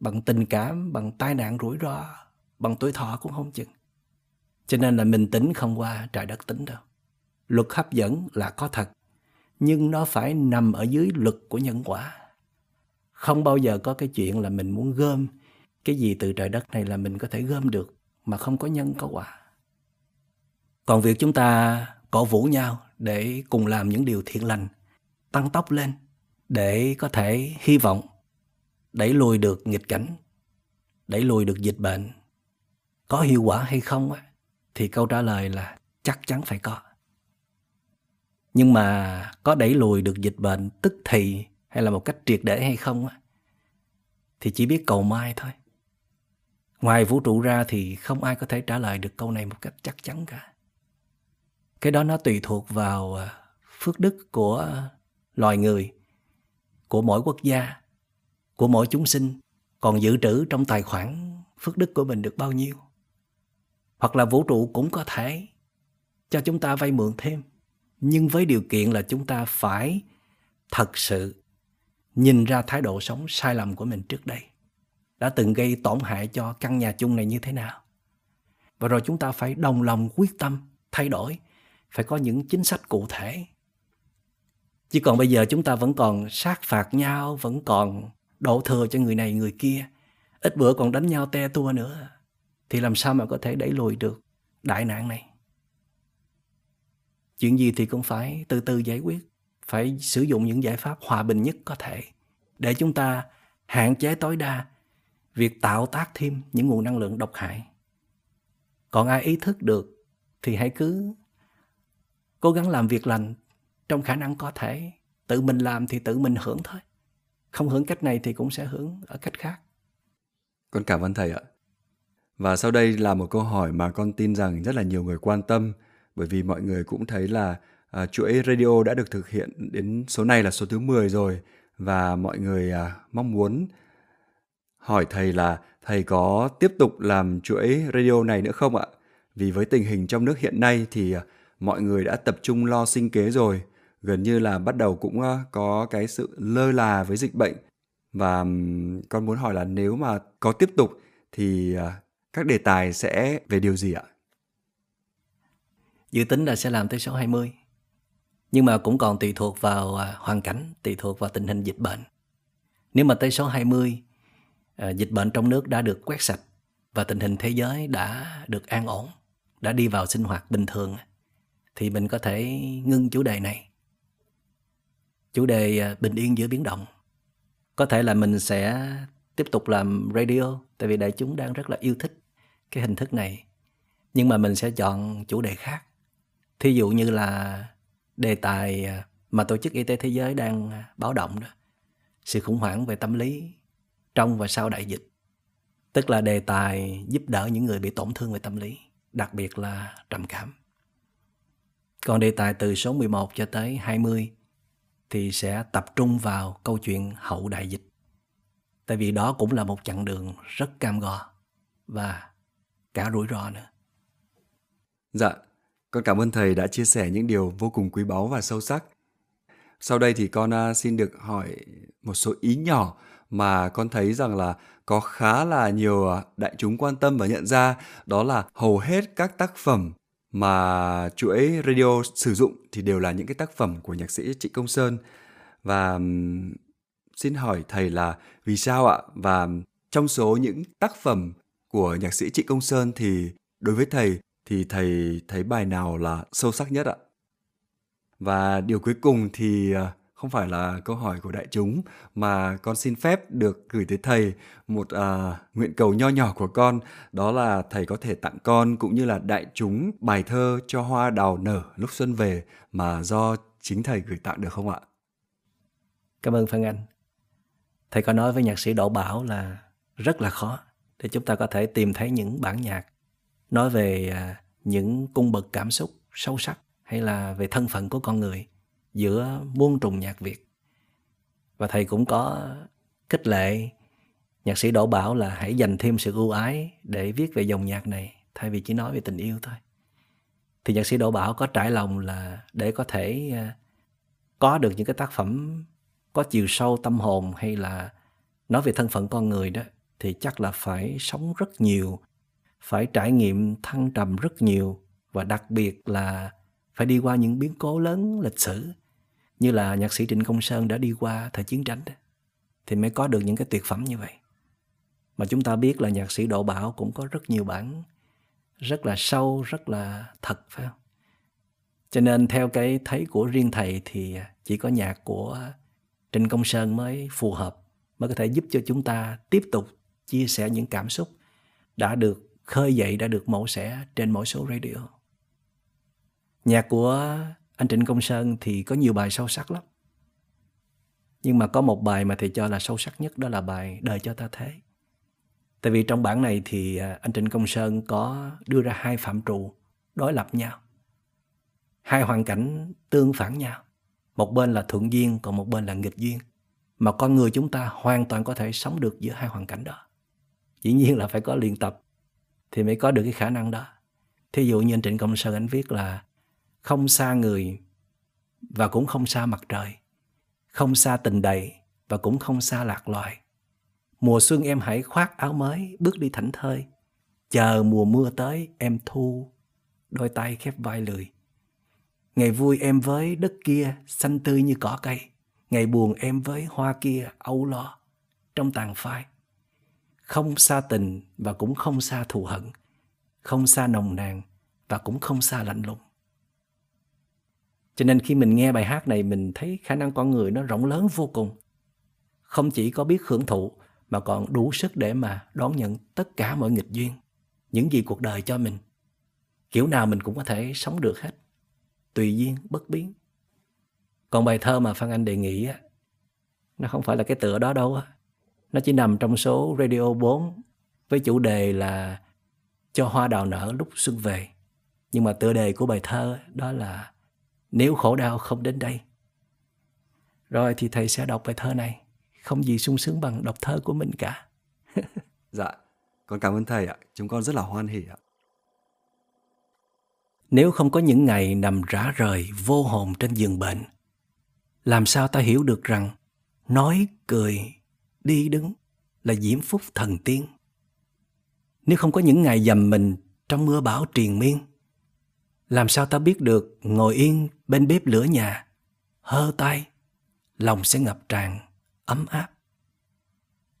bằng tình cảm, bằng tai nạn rủi ro, bằng tuổi thọ cũng không chừng. Cho nên là mình tính không qua trời đất tính đâu. Luật hấp dẫn là có thật, nhưng nó phải nằm ở dưới luật của nhân quả. Không bao giờ có cái chuyện là mình muốn gom cái gì từ trời đất này là mình có thể gom được mà không có nhân có quả. Còn việc chúng ta cổ vũ nhau để cùng làm những điều thiện lành, tăng tốc lên để có thể hy vọng đẩy lùi được nghịch cảnh, đẩy lùi được dịch bệnh, có hiệu quả hay không thì câu trả lời là chắc chắn phải có. Nhưng mà có đẩy lùi được dịch bệnh tức thì hay là một cách triệt để hay không thì chỉ biết cầu may thôi. Ngoài vũ trụ ra thì không ai có thể trả lời được câu này một cách chắc chắn cả. Cái đó nó tùy thuộc vào phước đức của loài người, của mỗi quốc gia, của mỗi chúng sinh, còn dự trữ trong tài khoản phước đức của mình được bao nhiêu. Hoặc là vũ trụ cũng có thể cho chúng ta vay mượn thêm, nhưng với điều kiện là chúng ta phải thật sự nhìn ra thái độ sống sai lầm của mình trước đây, đã từng gây tổn hại cho căn nhà chung này như thế nào. Và rồi chúng ta phải đồng lòng quyết tâm thay đổi, phải có những chính sách cụ thể. Chứ còn bây giờ chúng ta vẫn còn sát phạt nhau, vẫn còn đổ thừa cho người này người kia, ít bữa còn đánh nhau te tua nữa, thì làm sao mà có thể đẩy lùi được đại nạn này. Chuyện gì thì cũng phải từ từ giải quyết, phải sử dụng những giải pháp hòa bình nhất có thể để chúng ta hạn chế tối đa việc tạo tác thêm những nguồn năng lượng độc hại. Còn ai ý thức được thì hãy cứ cố gắng làm việc lành trong khả năng có thể. Tự mình làm thì tự mình hưởng thôi. Không hưởng cách này thì cũng sẽ hưởng ở cách khác. Con cảm ơn thầy ạ. Và sau đây là một câu hỏi mà con tin rằng rất là nhiều người quan tâm, bởi vì mọi người cũng thấy là à, chuỗi radio đã được thực hiện đến số này là số thứ mười rồi, và mọi người à, mong muốn hỏi thầy là thầy có tiếp tục làm chuỗi radio này nữa không ạ? Vì với tình hình trong nước hiện nay thì à, mọi người đã tập trung lo sinh kế rồi, gần như là bắt đầu cũng có cái sự lơ là với dịch bệnh. Và con muốn hỏi là nếu mà có tiếp tục thì các đề tài sẽ về điều gì ạ? Dự tính là sẽ làm tới số hai mươi. Nhưng mà cũng còn tùy thuộc vào hoàn cảnh, tùy thuộc vào tình hình dịch bệnh. Nếu mà tới số hai mươi, dịch bệnh trong nước đã được quét sạch và tình hình thế giới đã được an ổn, đã đi vào sinh hoạt bình thường, thì mình có thể ngưng chủ đề này. Chủ đề bình yên giữa biến động. Có thể là mình sẽ tiếp tục làm radio, tại vì đại chúng đang rất là yêu thích cái hình thức này. Nhưng mà mình sẽ chọn chủ đề khác. Thí dụ như là đề tài mà Tổ chức Y tế Thế giới đang báo động đó, sự khủng hoảng về tâm lý trong và sau đại dịch. Tức là đề tài giúp đỡ những người bị tổn thương về tâm lý, đặc biệt là trầm cảm. Còn đề tài từ số mười một cho tới hai mươi thì sẽ tập trung vào câu chuyện hậu đại dịch. Tại vì đó cũng là một chặng đường rất cam go và cả rủi ro nữa. Dạ, con cảm ơn thầy đã chia sẻ những điều vô cùng quý báu và sâu sắc. Sau đây thì con xin được hỏi một số ý nhỏ mà con thấy rằng là có khá là nhiều đại chúng quan tâm và nhận ra, đó là hầu hết các tác phẩm mà chuỗi radio sử dụng thì đều là những cái tác phẩm của nhạc sĩ Trịnh Công Sơn. Và xin hỏi thầy là vì sao ạ? Và trong số những tác phẩm của nhạc sĩ Trịnh Công Sơn thì đối với thầy thì thầy thấy bài nào là sâu sắc nhất ạ? Và điều cuối cùng thì không phải là câu hỏi của đại chúng, mà con xin phép được gửi tới thầy một uh, nguyện cầu nho nhỏ của con. Đó là thầy có thể tặng con cũng như là đại chúng bài thơ Cho hoa đào nở lúc xuân về mà do chính thầy gửi tặng được không ạ? Cảm ơn Phan Anh. Thầy có nói với nhạc sĩ Đỗ Bảo là rất là khó để chúng ta có thể tìm thấy những bản nhạc nói về uh, những cung bậc cảm xúc sâu sắc hay là về thân phận của con người giữa muôn trùng nhạc Việt. Và thầy cũng có khích lệ nhạc sĩ Đỗ Bảo là hãy dành thêm sự ưu ái để viết về dòng nhạc này thay vì chỉ nói về tình yêu thôi. Thì nhạc sĩ Đỗ Bảo có trải lòng là để có thể có được những cái tác phẩm có chiều sâu tâm hồn hay là nói về thân phận con người đó, thì chắc là phải sống rất nhiều, phải trải nghiệm thăng trầm rất nhiều, và đặc biệt là phải đi qua những biến cố lớn lịch sử như là nhạc sĩ Trịnh Công Sơn đã đi qua thời chiến tranh đó, thì mới có được những cái tuyệt phẩm như vậy. Mà chúng ta biết là nhạc sĩ Đỗ Bảo cũng có rất nhiều bản rất là sâu, rất là thật, phải không? Cho nên theo cái thấy của riêng thầy thì chỉ có nhạc của Trịnh Công Sơn mới phù hợp, mới có thể giúp cho chúng ta tiếp tục chia sẻ những cảm xúc đã được khơi dậy, đã được mổ xẻ trên mỗi số radio. Nhạc của anh Trịnh Công Sơn thì có nhiều bài sâu sắc lắm. Nhưng mà có một bài mà thầy cho là sâu sắc nhất, đó là bài Đời Cho Ta Thế. Tại vì trong bản này thì anh Trịnh Công Sơn có đưa ra hai phạm trù đối lập nhau, hai hoàn cảnh tương phản nhau. Một bên là thuận duyên, còn một bên là nghịch duyên. Mà con người chúng ta hoàn toàn có thể sống được giữa hai hoàn cảnh đó. Dĩ nhiên là phải có luyện tập thì mới có được cái khả năng đó. Thí dụ như anh Trịnh Công Sơn, anh viết là không xa người và cũng không xa mặt trời, không xa tình đầy và cũng không xa lạc loài. Mùa xuân em hãy khoác áo mới, bước đi thảnh thơi, chờ mùa mưa tới em thu đôi tay khép vai lười. Ngày vui em với đất kia xanh tươi như cỏ cây, ngày buồn em với hoa kia âu lo trong tàn phai. Không xa tình và cũng không xa thù hận, không xa nồng nàn và cũng không xa lạnh lùng. Cho nên khi mình nghe bài hát này, mình thấy khả năng con người nó rộng lớn vô cùng. Không chỉ có biết hưởng thụ mà còn đủ sức để mà đón nhận tất cả mọi nghịch duyên, những gì cuộc đời cho mình. Kiểu nào mình cũng có thể sống được hết, tùy duyên, bất biến. Còn bài thơ mà Phan Anh đề nghị á, nó không phải là cái tựa đó đâu á. Nó chỉ nằm trong số Radio bốn với chủ đề là Cho Hoa Đào Nở Lúc Xuân Về. Nhưng mà tựa đề của bài thơ đó là Nếu Khổ Đau Không Đến Đây. Rồi thì thầy sẽ đọc bài thơ này. Không gì sung sướng bằng đọc thơ của mình cả. Dạ, con cảm ơn thầy ạ. Chúng con rất là hoan hỉ ạ. Nếu không có những ngày nằm rã rời vô hồn trên giường bệnh, làm sao ta hiểu được rằng nói, cười, đi đứng là diễm phúc thần tiên. Nếu không có những ngày dầm mình trong mưa bão triền miên, làm sao ta biết được ngồi yên bên bếp lửa nhà, hơ tay, lòng sẽ ngập tràn ấm áp.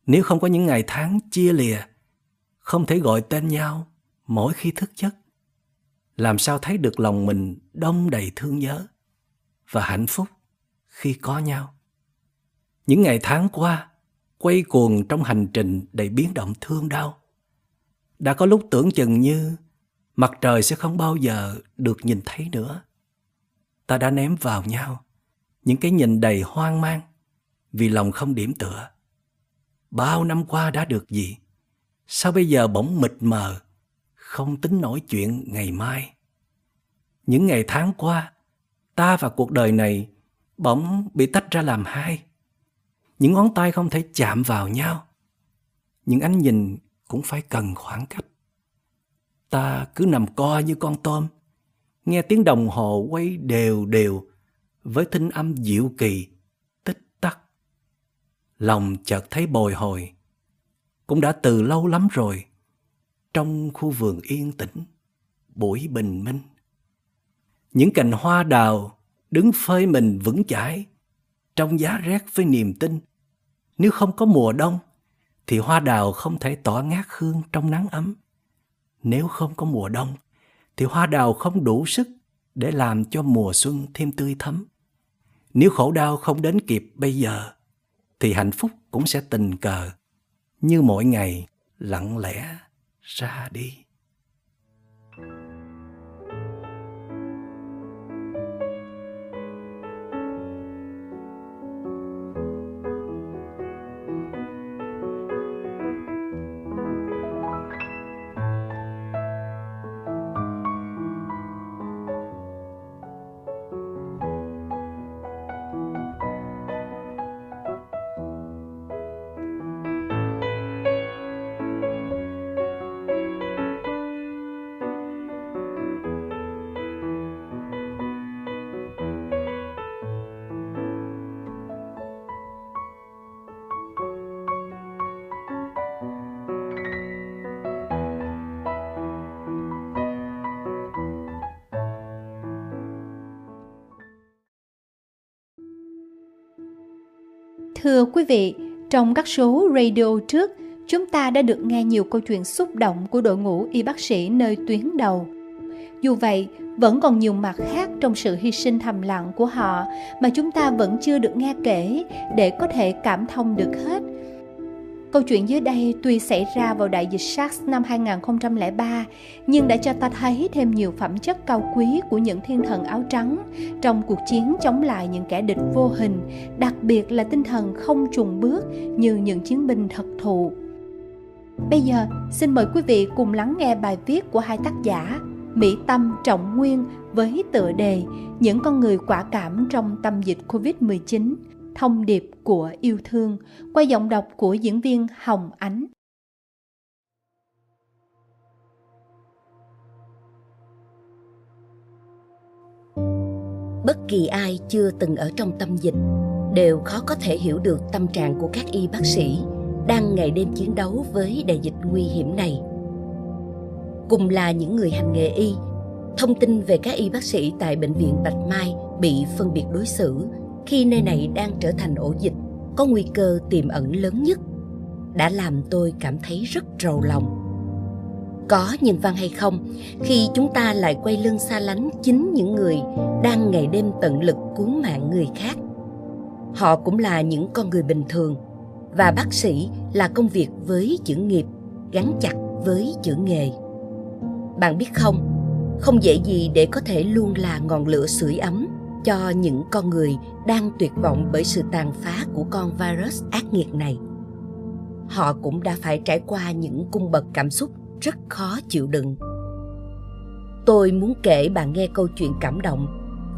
Nếu không có những ngày tháng chia lìa, không thể gọi tên nhau mỗi khi thức giấc, làm sao thấy được lòng mình đong đầy thương nhớ và hạnh phúc khi có nhau. Những ngày tháng qua quay cuồng trong hành trình đầy biến động thương đau, đã có lúc tưởng chừng như mặt trời sẽ không bao giờ được nhìn thấy nữa. Ta đã ném vào nhau những cái nhìn đầy hoang mang vì lòng không điểm tựa. Bao năm qua đã được gì, sao bây giờ bỗng mịt mờ, không tính nổi chuyện ngày mai. Những ngày tháng qua, ta và cuộc đời này bỗng bị tách ra làm hai. Những ngón tay không thể chạm vào nhau, những ánh nhìn cũng phải cần khoảng cách. Ta cứ nằm co như con tôm, nghe tiếng đồng hồ quay đều đều với thính âm dịu kỳ, tích tắc. Lòng chợt thấy bồi hồi, cũng đã từ lâu lắm rồi, trong khu vườn yên tĩnh, buổi bình minh. Những cành hoa đào đứng phơi mình vững chãi trong giá rét với niềm tin. Nếu không có mùa đông thì hoa đào không thể tỏa ngát hương trong nắng ấm. Nếu không có mùa đông thì hoa đào không đủ sức để làm cho mùa xuân thêm tươi thắm. Nếu khổ đau không đến kịp bây giờ thì hạnh phúc cũng sẽ tình cờ như mỗi ngày lặng lẽ ra đi. Thưa quý vị, trong các số radio trước, chúng ta đã được nghe nhiều câu chuyện xúc động của đội ngũ y bác sĩ nơi tuyến đầu. Dù vậy, vẫn còn nhiều mặt khác trong sự hy sinh thầm lặng của họ mà chúng ta vẫn chưa được nghe kể để có thể cảm thông được hết. Câu chuyện dưới đây tuy xảy ra vào đại dịch SARS năm hai không không ba, nhưng đã cho ta thấy thêm nhiều phẩm chất cao quý của những thiên thần áo trắng trong cuộc chiến chống lại những kẻ địch vô hình, đặc biệt là tinh thần không chùn bước như những chiến binh thật thụ. Bây giờ, xin mời quý vị cùng lắng nghe bài viết của hai tác giả Mỹ Tâm, Trọng Nguyên với tựa đề Những con người quả cảm trong tâm dịch covid mười chín, thông điệp của yêu thương, qua giọng đọc của diễn viên Hồng Ánh. Bất kỳ ai chưa từng ở trong tâm dịch đều khó có thể hiểu được tâm trạng của các y bác sĩ đang ngày đêm chiến đấu với đại dịch nguy hiểm này. Cùng là những người hành nghề y, thông tin về các y bác sĩ tại Bệnh viện Bạch Mai bị phân biệt đối xử khi nơi này đang trở thành ổ dịch có nguy cơ tiềm ẩn lớn nhất đã làm tôi cảm thấy rất rầu lòng. Có nhân văn hay không khi chúng ta lại quay lưng xa lánh chính những người đang ngày đêm tận lực cứu mạng người khác? Họ cũng là những con người bình thường, và bác sĩ là công việc với chữ nghiệp gắn chặt với chữ nghề. Bạn biết không, không dễ gì để có thể luôn là ngọn lửa sưởi ấm cho những con người đang tuyệt vọng bởi sự tàn phá của con virus ác nghiệt này. Họ cũng đã phải trải qua những cung bậc cảm xúc rất khó chịu đựng. Tôi muốn kể bạn nghe câu chuyện cảm động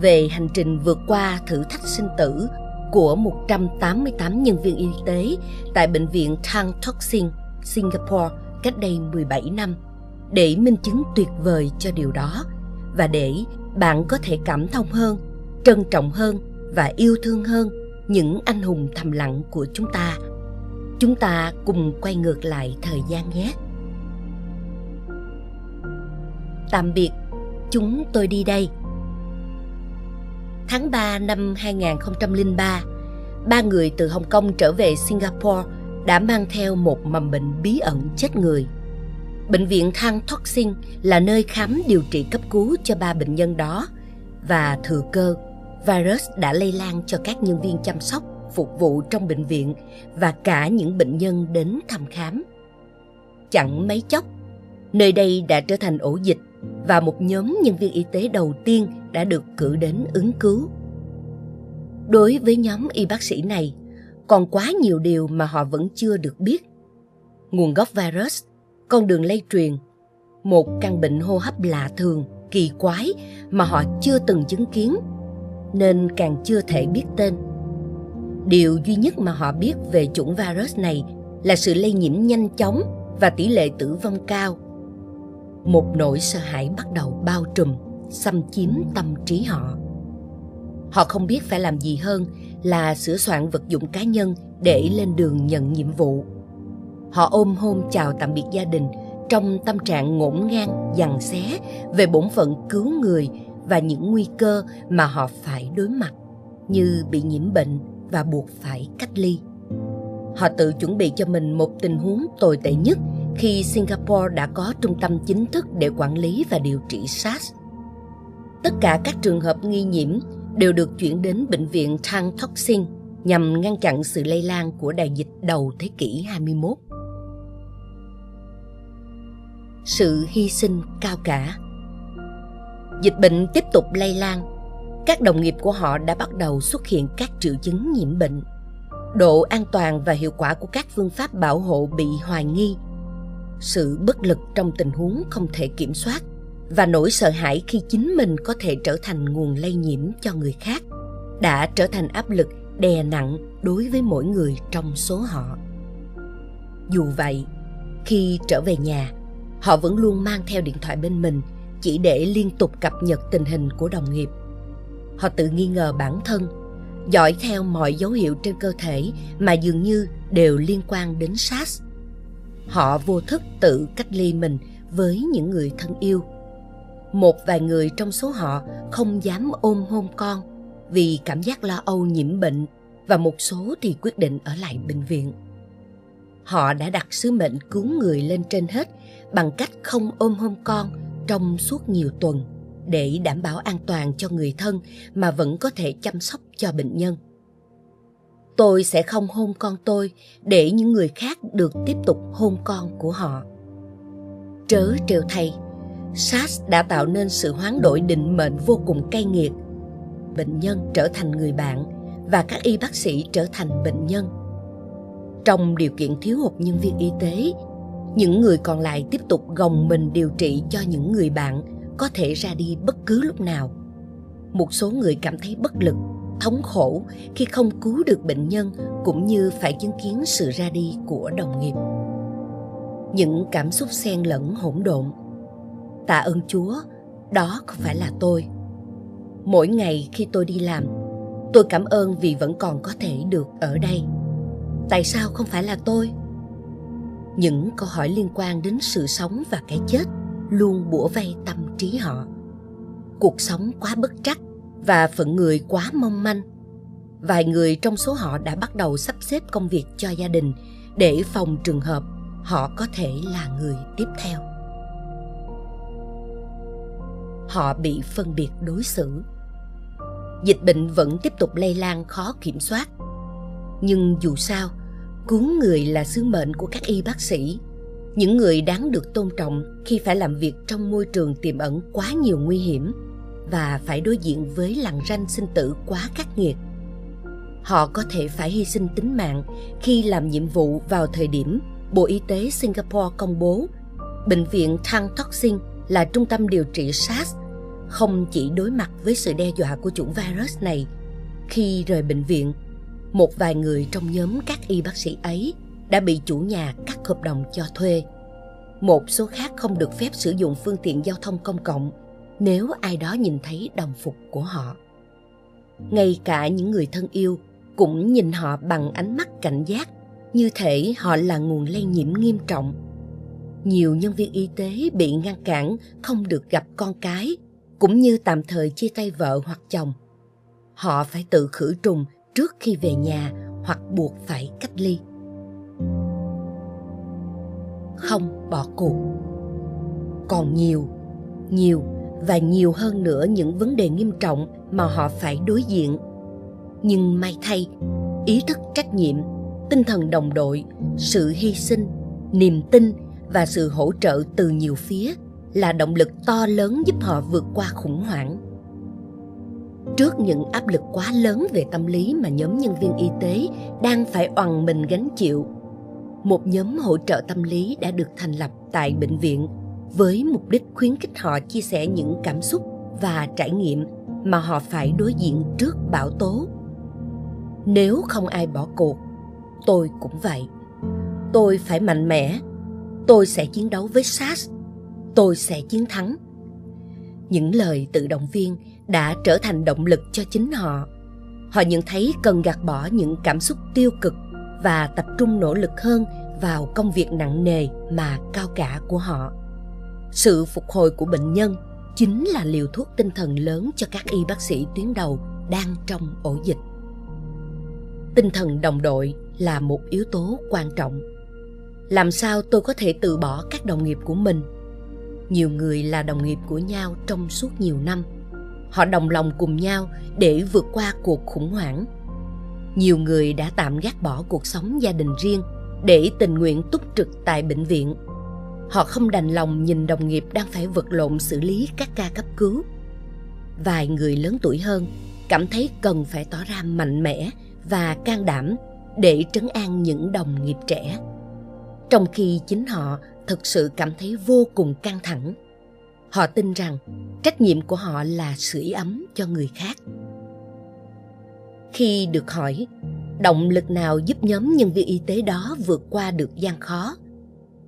về hành trình vượt qua thử thách sinh tử của một trăm tám mươi tám nhân viên y tế tại Bệnh viện Tan Tock Seng, Singapore cách đây mười bảy năm. Để minh chứng tuyệt vời cho điều đó, và để bạn có thể cảm thông hơn, trân trọng hơn và yêu thương hơn những anh hùng thầm lặng của chúng ta. Chúng ta cùng quay ngược lại thời gian nhé. Tạm biệt, chúng tôi đi đây. Tháng ba năm hai không không ba, ba người từ Hồng Kông trở về Singapore đã mang theo một mầm bệnh bí ẩn chết người. Bệnh viện Tan Tock Seng là nơi khám điều trị cấp cứu cho ba bệnh nhân đó, và thừa cơ, virus đã lây lan cho các nhân viên chăm sóc, phục vụ trong bệnh viện và cả những bệnh nhân đến thăm khám. Chẳng mấy chốc, nơi đây đã trở thành ổ dịch và một nhóm nhân viên y tế đầu tiên đã được cử đến ứng cứu. Đối với nhóm y bác sĩ này, còn quá nhiều điều mà họ vẫn chưa được biết. Nguồn gốc virus, con đường lây truyền, một căn bệnh hô hấp lạ thường, kỳ quái mà họ chưa từng chứng kiến, nên càng chưa thể biết tên. Điều duy nhất mà họ biết về chủng virus này là sự lây nhiễm nhanh chóng và tỷ lệ tử vong cao. Một nỗi sợ hãi bắt đầu bao trùm, xâm chiếm tâm trí họ. Họ không biết phải làm gì hơn là sửa soạn vật dụng cá nhân để lên đường nhận nhiệm vụ. Họ ôm hôn chào tạm biệt gia đình trong tâm trạng ngổn ngang, giằng xé về bổn phận cứu người và những nguy cơ mà họ phải đối mặt, như bị nhiễm bệnh và buộc phải cách ly. Họ tự chuẩn bị cho mình một tình huống tồi tệ nhất khi Singapore đã có trung tâm chính thức để quản lý và điều trị SARS. Tất cả các trường hợp nghi nhiễm đều được chuyển đến Bệnh viện Tan Tock Seng nhằm ngăn chặn sự lây lan của đại dịch đầu thế kỷ hai mươi mốt. Sự hy sinh cao cả. Dịch bệnh tiếp tục lây lan. Các đồng nghiệp của họ đã bắt đầu xuất hiện các triệu chứng nhiễm bệnh. Độ an toàn và hiệu quả của các phương pháp bảo hộ bị hoài nghi. Sự bất lực trong tình huống không thể kiểm soát và nỗi sợ hãi khi chính mình có thể trở thành nguồn lây nhiễm cho người khác đã trở thành áp lực đè nặng đối với mỗi người trong số họ. Dù vậy, khi trở về nhà, họ vẫn luôn mang theo điện thoại bên mình chỉ để liên tục cập nhật tình hình của đồng nghiệp. Họ tự nghi ngờ bản thân, dõi theo mọi dấu hiệu trên cơ thể mà dường như đều liên quan đến SARS. Họ vô thức tự cách ly mình với những người thân yêu. Một vài người trong số họ không dám ôm hôn con vì cảm giác lo âu nhiễm bệnh và một số thì quyết định ở lại bệnh viện. Họ đã đặt sứ mệnh cứu người lên trên hết bằng cách không ôm hôn con trong suốt nhiều tuần để đảm bảo an toàn cho người thân mà vẫn có thể chăm sóc cho bệnh nhân. Tôi sẽ không hôn con tôi để những người khác được tiếp tục hôn con của họ. Trớ trêu thay, SARS đã tạo nên sự hoán đổi định mệnh vô cùng cay nghiệt. Bệnh nhân trở thành người bạn và các y bác sĩ trở thành bệnh nhân. Trong điều kiện thiếu hụt nhân viên y tế, những người còn lại tiếp tục gồng mình điều trị cho những người bạn có thể ra đi bất cứ lúc nào. Một số người cảm thấy bất lực, thống khổ khi không cứu được bệnh nhân cũng như phải chứng kiến sự ra đi của đồng nghiệp. Những cảm xúc xen lẫn hỗn độn. Tạ ơn Chúa, đó không phải là tôi. Mỗi ngày khi tôi đi làm, tôi cảm ơn vì vẫn còn có thể được ở đây. Tại sao không phải là tôi? Những câu hỏi liên quan đến sự sống và cái chết luôn bủa vây tâm trí họ. Cuộc sống quá bất trắc và phận người quá mong manh. Vài người trong số họ đã bắt đầu sắp xếp công việc cho gia đình để phòng trường hợp họ có thể là người tiếp theo. Họ bị phân biệt đối xử. Dịch bệnh vẫn tiếp tục lây lan khó kiểm soát. Nhưng dù sao, cứu người là sứ mệnh của các y bác sĩ, những người đáng được tôn trọng khi phải làm việc trong môi trường tiềm ẩn quá nhiều nguy hiểm và phải đối diện với lằn ranh sinh tử quá khắc nghiệt. Họ có thể phải hy sinh tính mạng khi làm nhiệm vụ vào thời điểm Bộ Y tế Singapore công bố Bệnh viện Tan Tock Seng là trung tâm điều trị SARS không chỉ đối mặt với sự đe dọa của chủng virus này. Khi rời bệnh viện, một vài người trong nhóm các y bác sĩ ấy đã bị chủ nhà cắt hợp đồng cho thuê. Một số khác không được phép sử dụng phương tiện giao thông công cộng nếu ai đó nhìn thấy đồng phục của họ. Ngay cả những người thân yêu cũng nhìn họ bằng ánh mắt cảnh giác, như thể họ là nguồn lây nhiễm nghiêm trọng. Nhiều nhân viên y tế bị ngăn cản không được gặp con cái, cũng như tạm thời chia tay vợ hoặc chồng. Họ phải tự khử trùng trước khi về nhà hoặc buộc phải cách ly. Không bỏ cuộc. Còn nhiều, nhiều và nhiều hơn nữa những vấn đề nghiêm trọng mà họ phải đối diện. Nhưng may thay, ý thức trách nhiệm, tinh thần đồng đội, sự hy sinh, niềm tin và sự hỗ trợ từ nhiều phía là động lực to lớn giúp họ vượt qua khủng hoảng. Trước những áp lực quá lớn về tâm lý mà nhóm nhân viên y tế đang phải oằn mình gánh chịu, một nhóm hỗ trợ tâm lý đã được thành lập tại bệnh viện với mục đích khuyến khích họ chia sẻ những cảm xúc và trải nghiệm mà họ phải đối diện trước bão tố. Nếu không ai bỏ cuộc, tôi cũng vậy. Tôi phải mạnh mẽ. Tôi sẽ chiến đấu với SARS. Tôi sẽ chiến thắng. Những lời tự động viên đã trở thành động lực cho chính họ. Họ nhận thấy cần gạt bỏ những cảm xúc tiêu cực và tập trung nỗ lực hơn vào công việc nặng nề mà cao cả của họ. Sự phục hồi của bệnh nhân chính là liều thuốc tinh thần lớn cho các y bác sĩ tuyến đầu đang trong ổ dịch. Tinh thần đồng đội là một yếu tố quan trọng. Làm sao tôi có thể từ bỏ các đồng nghiệp của mình? Nhiều người là đồng nghiệp của nhau trong suốt nhiều năm. Họ đồng lòng cùng nhau để vượt qua cuộc khủng hoảng. Nhiều người đã tạm gác bỏ cuộc sống gia đình riêng để tình nguyện túc trực tại bệnh viện. Họ không đành lòng nhìn đồng nghiệp đang phải vật lộn xử lý các ca cấp cứu. Vài người lớn tuổi hơn cảm thấy cần phải tỏ ra mạnh mẽ và can đảm để trấn an những đồng nghiệp trẻ, trong khi chính họ thực sự cảm thấy vô cùng căng thẳng. Họ tin rằng trách nhiệm của họ là sưởi ấm cho người khác. Khi được hỏi động lực nào giúp nhóm nhân viên y tế đó vượt qua được gian khó,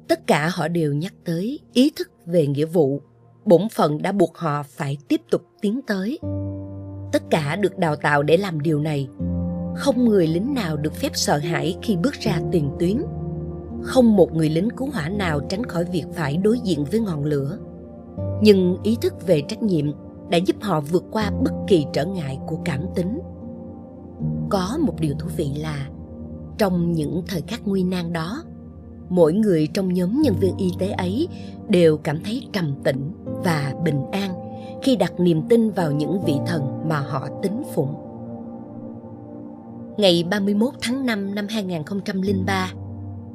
tất cả họ đều nhắc tới ý thức về nghĩa vụ, bổn phận đã buộc họ phải tiếp tục tiến tới. Tất cả được đào tạo để làm điều này. Không người lính nào được phép sợ hãi khi bước ra tiền tuyến. Không một người lính cứu hỏa nào tránh khỏi việc phải đối diện với ngọn lửa. Nhưng ý thức về trách nhiệm đã giúp họ vượt qua bất kỳ trở ngại của cảm tính. Có một điều thú vị là trong những thời khắc nguy nan đó, mỗi người trong nhóm nhân viên y tế ấy đều cảm thấy trầm tĩnh và bình an khi đặt niềm tin vào những vị thần mà họ tín phụng. Ngày ba mươi mốt tháng năm năm hai nghìn không trăm lẻ ba,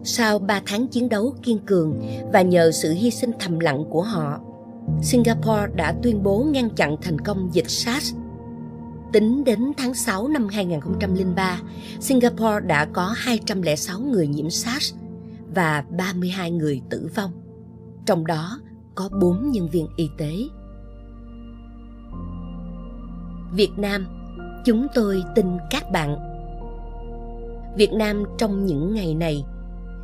sau ba tháng chiến đấu kiên cường và nhờ sự hy sinh thầm lặng của họ, Singapore đã tuyên bố ngăn chặn thành công dịch SARS. Tính đến tháng sáu năm hai nghìn không trăm lẻ ba, Singapore đã có hai trăm lẻ sáu người nhiễm SARS và ba mươi hai người tử vong, trong đó có bốn nhân viên y tế. Việt Nam, chúng tôi tin các bạn. Việt Nam trong những ngày này,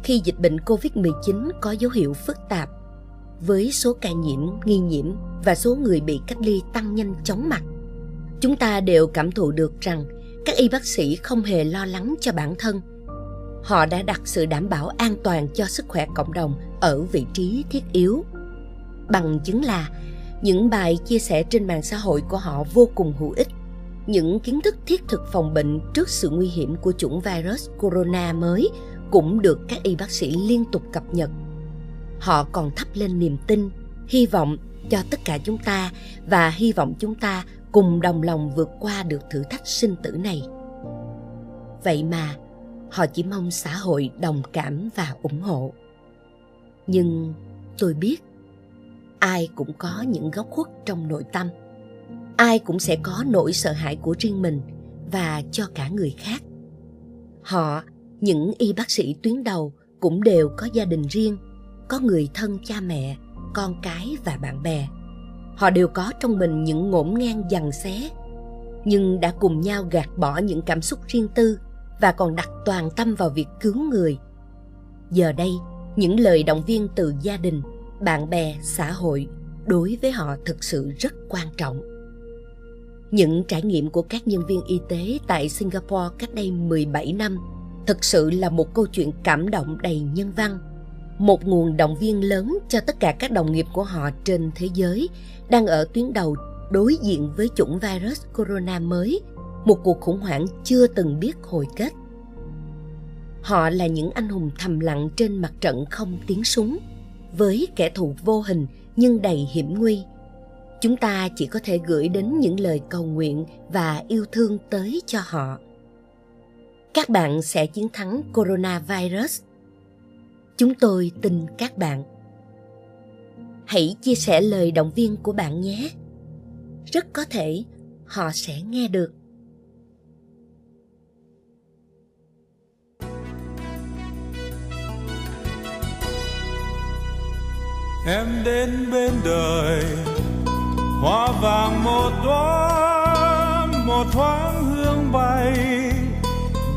khi dịch bệnh cô vít mười chín có dấu hiệu phức tạp, với số ca nhiễm, nghi nhiễm và số người bị cách ly tăng nhanh chóng mặt, chúng ta đều cảm thụ được rằng các y bác sĩ không hề lo lắng cho bản thân. Họ đã đặt sự đảm bảo an toàn cho sức khỏe cộng đồng ở vị trí thiết yếu. Bằng chứng là những bài chia sẻ trên mạng xã hội của họ vô cùng hữu ích. Những kiến thức thiết thực phòng bệnh trước sự nguy hiểm của chủng virus corona mới cũng được các y bác sĩ liên tục cập nhật. Họ còn thắp lên niềm tin, hy vọng cho tất cả chúng ta và hy vọng chúng ta cùng đồng lòng vượt qua được thử thách sinh tử này. Vậy mà, họ chỉ mong xã hội đồng cảm và ủng hộ. Nhưng tôi biết, ai cũng có những góc khuất trong nội tâm. Ai cũng sẽ có nỗi sợ hãi của riêng mình và cho cả người khác. Họ, những y bác sĩ tuyến đầu cũng đều có gia đình riêng, có người thân cha mẹ, con cái và bạn bè. Họ đều có trong mình những ngổn ngang giằng xé, nhưng đã cùng nhau gạt bỏ những cảm xúc riêng tư và còn đặt toàn tâm vào việc cứu người. Giờ đây, những lời động viên từ gia đình, bạn bè, xã hội đối với họ thực sự rất quan trọng. Những trải nghiệm của các nhân viên y tế tại Singapore cách đây mười bảy năm thực sự là một câu chuyện cảm động đầy nhân văn, một nguồn động viên lớn cho tất cả các đồng nghiệp của họ trên thế giới đang ở tuyến đầu đối diện với chủng virus corona mới, một cuộc khủng hoảng chưa từng biết hồi kết. Họ là những anh hùng thầm lặng trên mặt trận không tiếng súng, với kẻ thù vô hình nhưng đầy hiểm nguy. Chúng ta chỉ có thể gửi đến những lời cầu nguyện và yêu thương tới cho họ. Các bạn sẽ chiến thắng coronavirus. Chúng tôi tin các bạn. Hãy chia sẻ lời động viên của bạn nhé. Rất có thể họ sẽ nghe được. Em đến bên đời, hoa vàng một đóa, một thoáng hương bay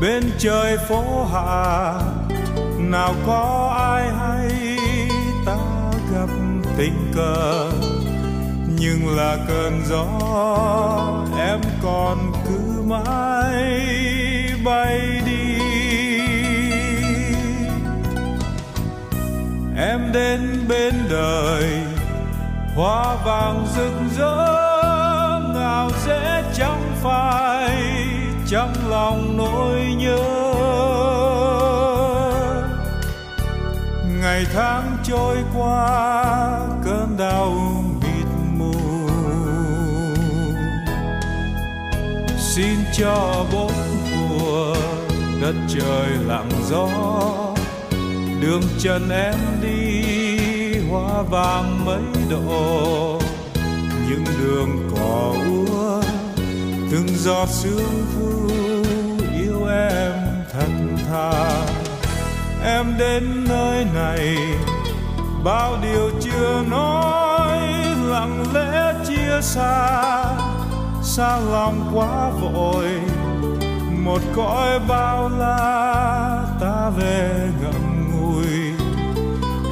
bên trời phố Hà. Nào có ai hay ta gặp tình cờ, nhưng là cơn gió em còn cứ mãi bay đi. Em đến bên đời, hoa vàng rực rỡ, nào sẽ chẳng phai trong lòng nỗi nhớ. Ngày tháng trôi qua cơn đau mịt mù, xin cho bốn mùa đất trời lặng gió, đường chân em đi hoa vàng mấy độ, những đường cỏ úa từng giọt sương thu yêu em thật thà. Em đến nơi này bao điều chưa nói, lặng lẽ chia xa xa lòng quá vội, một cõi bao la ta về ngậm ngùi.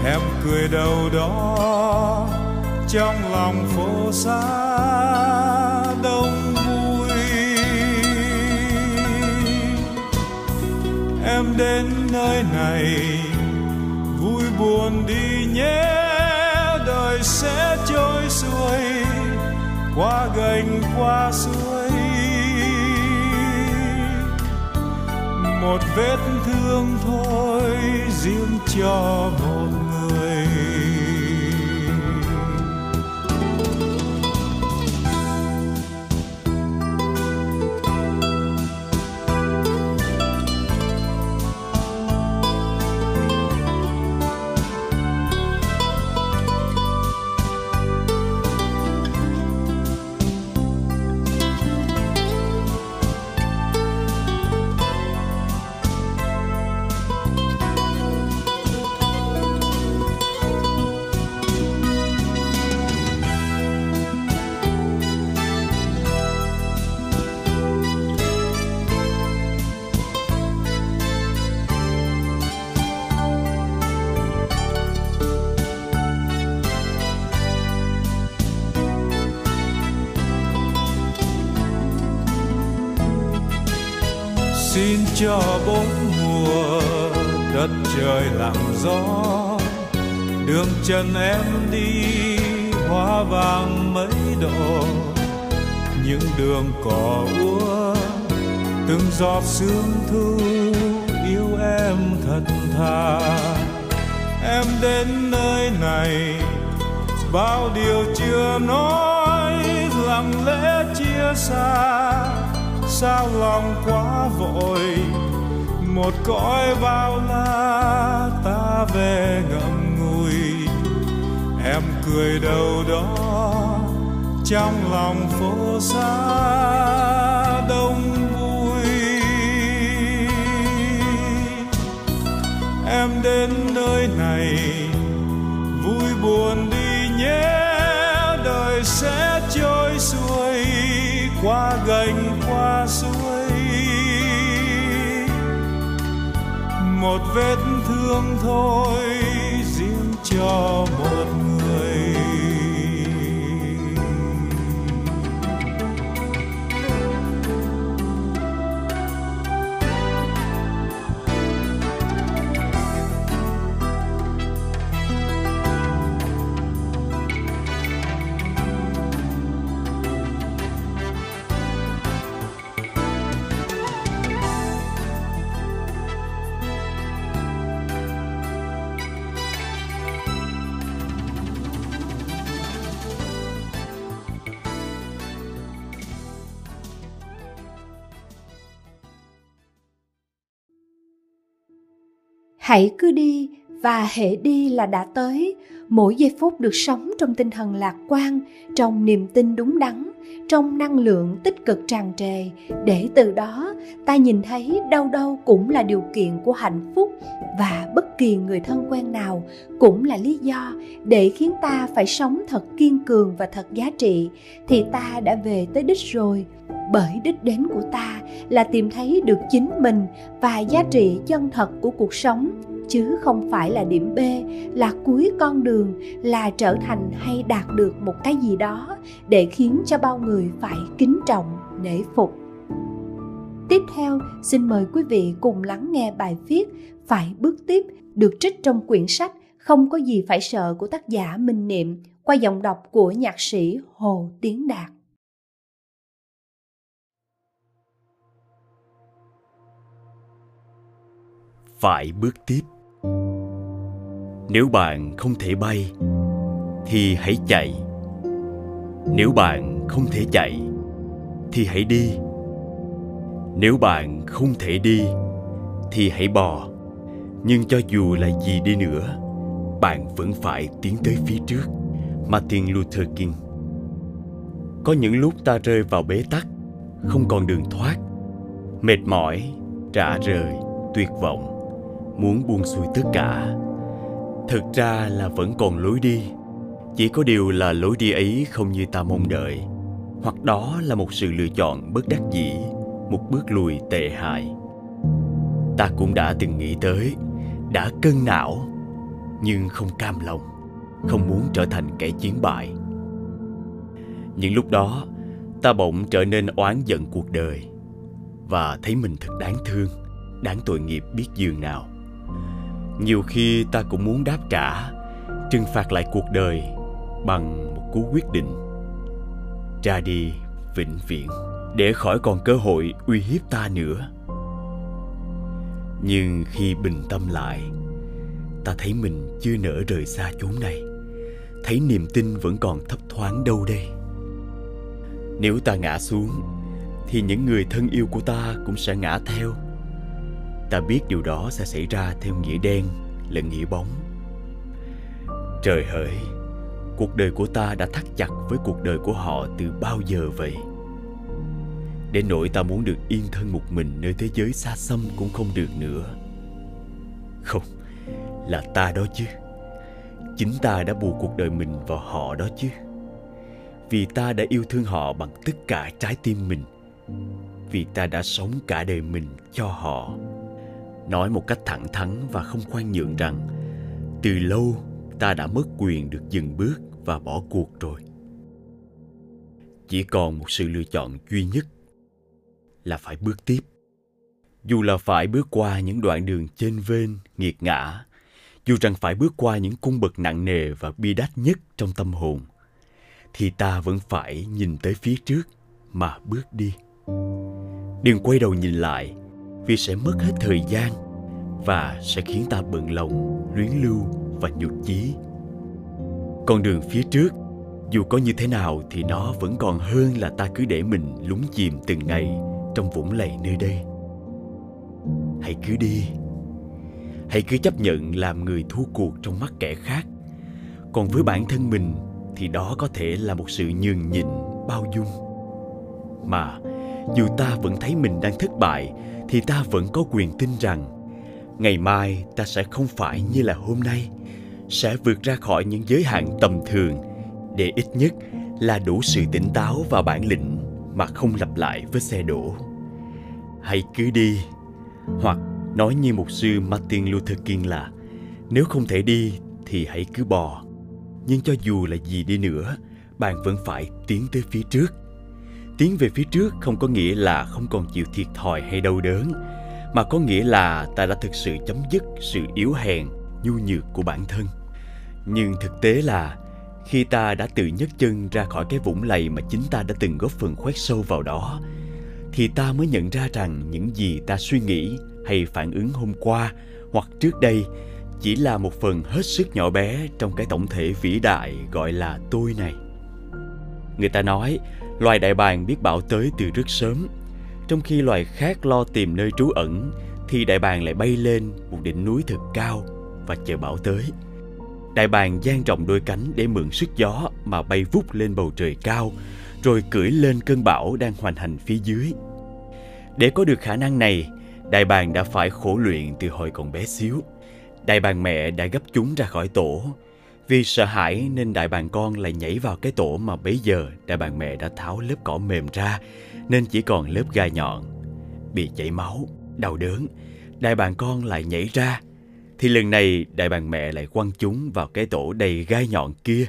Em cười đâu đó trong lòng phố xa đông vui. Em đến nơi này vui buồn đi nhé, đời sẽ trôi xuôi qua gành qua suối. một vết thương thôi riêng cho một người. Xin cho bốn mùa đất trời làm gió, đường chân em đi hoa vàng mấy độ, những đường cỏ úa từng giọt sương thu yêu em thật thà. Em đến nơi này bao điều chưa nói, làm lẽ chia xa sao lòng quá vội, một cõi bao la ta về ngậm ngùi. Em cười đâu đó trong lòng phố xa đông vui. Em đến nơi này vui buồn đi nhé, đời sẽ trôi xuôi qua gành qua suối. Một vết thương thôi riêng cho một người. Hãy cứ đi, và hễ đi là đã tới. Mỗi giây phút được sống trong tinh thần lạc quan, trong niềm tin đúng đắn, trong năng lượng tích cực tràn trề, để từ đó ta nhìn thấy đâu đâu cũng là điều kiện của hạnh phúc, và bất kỳ người thân quen nào cũng là lý do để khiến ta phải sống thật kiên cường và thật giá trị, thì ta đã về tới đích rồi. Bởi đích đến của ta là tìm thấy được chính mình và giá trị chân thật của cuộc sống, chứ không phải là điểm B, là cuối con đường, là trở thành hay đạt được một cái gì đó để khiến cho bao người phải kính trọng, nể phục. Tiếp theo, xin mời quý vị cùng lắng nghe bài viết Phải bước tiếp được trích trong quyển sách Không có gì phải sợ của tác giả Minh Niệm qua giọng đọc của nhạc sĩ Hòa Tiến Đạt. Phải bước tiếp. Nếu bạn không thể bay thì hãy chạy. Nếu bạn không thể chạy thì hãy đi. Nếu bạn không thể đi thì hãy bò. Nhưng cho dù là gì đi nữa, bạn vẫn phải tiến tới phía trước. Martin Luther King. Có những lúc ta rơi vào bế tắc, không còn đường thoát, mệt mỏi, rã rời, tuyệt vọng, muốn buông xuôi tất cả. Thực ra là vẫn còn lối đi, chỉ có điều là lối đi ấy không như ta mong đợi, hoặc đó là một sự lựa chọn bất đắc dĩ, một bước lùi tệ hại. Ta cũng đã từng nghĩ tới, đã cân não, nhưng không cam lòng, không muốn trở thành kẻ chiến bại. Những lúc đó, ta bỗng trở nên oán giận cuộc đời và thấy mình thật đáng thương, đáng tội nghiệp biết dường nào. Nhiều khi ta cũng muốn đáp trả, trừng phạt lại cuộc đời bằng một cú quyết định ra đi vĩnh viễn, để khỏi còn cơ hội uy hiếp ta nữa. Nhưng khi bình tâm lại, ta thấy mình chưa nỡ rời xa chốn này, thấy niềm tin vẫn còn thấp thoáng đâu đây. Nếu ta ngã xuống thì những người thân yêu của ta cũng sẽ ngã theo. Ta biết điều đó sẽ xảy ra theo nghĩa đen lẫn nghĩa bóng. Trời hỡi, cuộc đời của ta đã thắt chặt với cuộc đời của họ từ bao giờ vậy? Đến nỗi ta muốn được yên thân một mình nơi thế giới xa xăm cũng không được nữa. Không, là ta đó chứ. Chính ta đã buộc cuộc đời mình vào họ đó chứ. Vì ta đã yêu thương họ bằng tất cả trái tim mình. Vì ta đã sống cả đời mình cho họ. Nói một cách thẳng thắn và không khoan nhượng rằng, từ lâu ta đã mất quyền được dừng bước và bỏ cuộc rồi. Chỉ còn một sự lựa chọn duy nhất là phải bước tiếp. Dù là phải bước qua những đoạn đường chênh vênh, nghiệt ngã, dù rằng phải bước qua những cung bậc nặng nề và bi đát nhất trong tâm hồn, thì ta vẫn phải nhìn tới phía trước mà bước đi. Đừng quay đầu nhìn lại, vì sẽ mất hết thời gian và sẽ khiến ta bận lòng, luyến lưu và nhụt chí. Con đường phía trước, dù có như thế nào thì nó vẫn còn hơn là ta cứ để mình lún chìm từng ngày trong vũng lầy nơi đây. Hãy cứ đi. Hãy cứ chấp nhận làm người thua cuộc trong mắt kẻ khác. Còn với bản thân mình thì đó có thể là một sự nhường nhịn, bao dung. Mà dù ta vẫn thấy mình đang thất bại thì ta vẫn có quyền tin rằng ngày mai ta sẽ không phải như là hôm nay, sẽ vượt ra khỏi những giới hạn tầm thường để ít nhất là đủ sự tỉnh táo và bản lĩnh mà không lặp lại với xe đổ. Hãy cứ đi. Hoặc nói như mục sư Martin Luther King là, nếu không thể đi thì hãy cứ bò. Nhưng cho dù là gì đi nữa, bạn vẫn phải tiến tới phía trước. Tiến về phía trước không có nghĩa là không còn chịu thiệt thòi hay đau đớn, mà có nghĩa là ta đã thực sự chấm dứt sự yếu hèn, nhu nhược của bản thân. Nhưng thực tế là khi ta đã tự nhấc chân ra khỏi cái vũng lầy mà chính ta đã từng góp phần khoét sâu vào đó, thì ta mới nhận ra rằng những gì ta suy nghĩ hay phản ứng hôm qua hoặc trước đây chỉ là một phần hết sức nhỏ bé trong cái tổng thể vĩ đại gọi là tôi này. Người ta nói, loài đại bàng biết bão tới từ rất sớm, trong khi loài khác lo tìm nơi trú ẩn, thì đại bàng lại bay lên một đỉnh núi thật cao và chờ bão tới. Đại bàng dang rộng đôi cánh để mượn sức gió mà bay vút lên bầu trời cao, rồi cưỡi lên cơn bão đang hoành hành phía dưới. Để có được khả năng này, đại bàng đã phải khổ luyện từ hồi còn bé xíu. Đại bàng mẹ đã gấp chúng ra khỏi tổ. Vì sợ hãi nên đại bàng con lại nhảy vào cái tổ mà bấy giờ đại bàng mẹ đã tháo lớp cỏ mềm ra, nên chỉ còn lớp gai nhọn. Bị chảy máu, đau đớn, đại bàng con lại nhảy ra. Thì lần này đại bàng mẹ lại quăng chúng vào cái tổ đầy gai nhọn kia,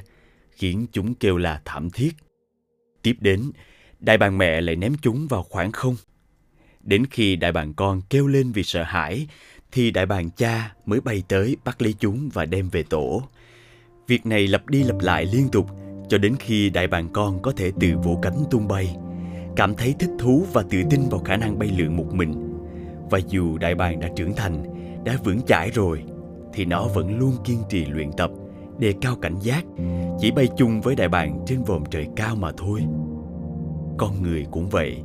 khiến chúng kêu la thảm thiết. Tiếp đến, đại bàng mẹ lại ném chúng vào khoảng không. Đến khi đại bàng con kêu lên vì sợ hãi, thì đại bàng cha mới bay tới bắt lấy chúng và đem về tổ. Việc này lặp đi lặp lại liên tục cho đến khi đại bàng con có thể tự vỗ cánh tung bay, cảm thấy thích thú và tự tin vào khả năng bay lượn một mình. Và dù đại bàng đã trưởng thành, đã vững chãi rồi, thì nó vẫn luôn kiên trì luyện tập, đề cao cảnh giác, chỉ bay chung với đại bàng trên vòm trời cao mà thôi. Con người cũng vậy.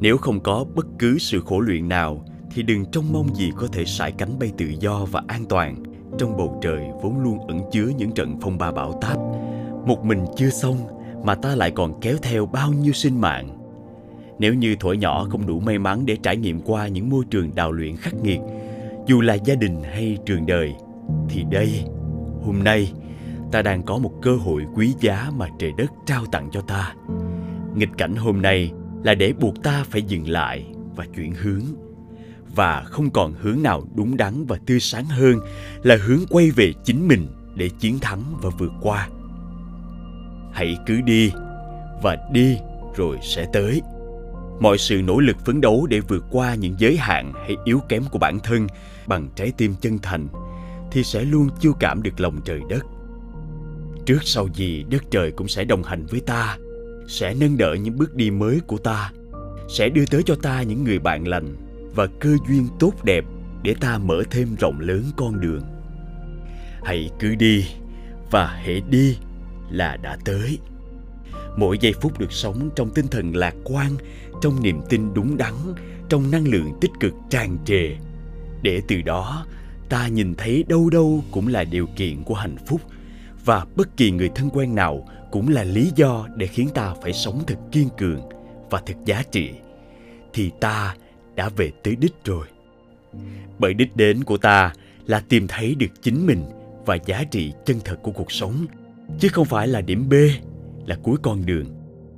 Nếu không có bất cứ sự khổ luyện nào, thì đừng trông mong gì có thể sải cánh bay tự do và an toàn trong bầu trời vốn luôn ẩn chứa những trận phong ba bão táp. Một mình chưa xong mà ta lại còn kéo theo bao nhiêu sinh mạng. Nếu như thuở nhỏ không đủ may mắn để trải nghiệm qua những môi trường đào luyện khắc nghiệt, dù là gia đình hay trường đời, thì đây, hôm nay, ta đang có một cơ hội quý giá mà trời đất trao tặng cho ta. Nghịch cảnh hôm nay là để buộc ta phải dừng lại và chuyển hướng. Và không còn hướng nào đúng đắn và tươi sáng hơn là hướng quay về chính mình để chiến thắng và vượt qua. Hãy cứ đi, và đi rồi sẽ tới. Mọi sự nỗ lực phấn đấu để vượt qua những giới hạn hay yếu kém của bản thân bằng trái tim chân thành thì sẽ luôn chiêu cảm được lòng trời đất. Trước sau gì đất trời cũng sẽ đồng hành với ta, sẽ nâng đỡ những bước đi mới của ta, sẽ đưa tới cho ta những người bạn lành và cơ duyên tốt đẹp để ta mở thêm rộng lớn con đường. Hãy cứ đi, và hễ đi là đã tới. Mỗi giây phút được sống trong tinh thần lạc quan, trong niềm tin đúng đắn, trong năng lượng tích cực tràn trề. Để từ đó, ta nhìn thấy đâu đâu cũng là điều kiện của hạnh phúc, và bất kỳ người thân quen nào cũng là lý do để khiến ta phải sống thật kiên cường và thật giá trị. Thì ta đã về tới đích rồi. Bởi đích đến của ta là tìm thấy được chính mình và giá trị chân thật của cuộc sống, chứ không phải là điểm B, là cuối con đường,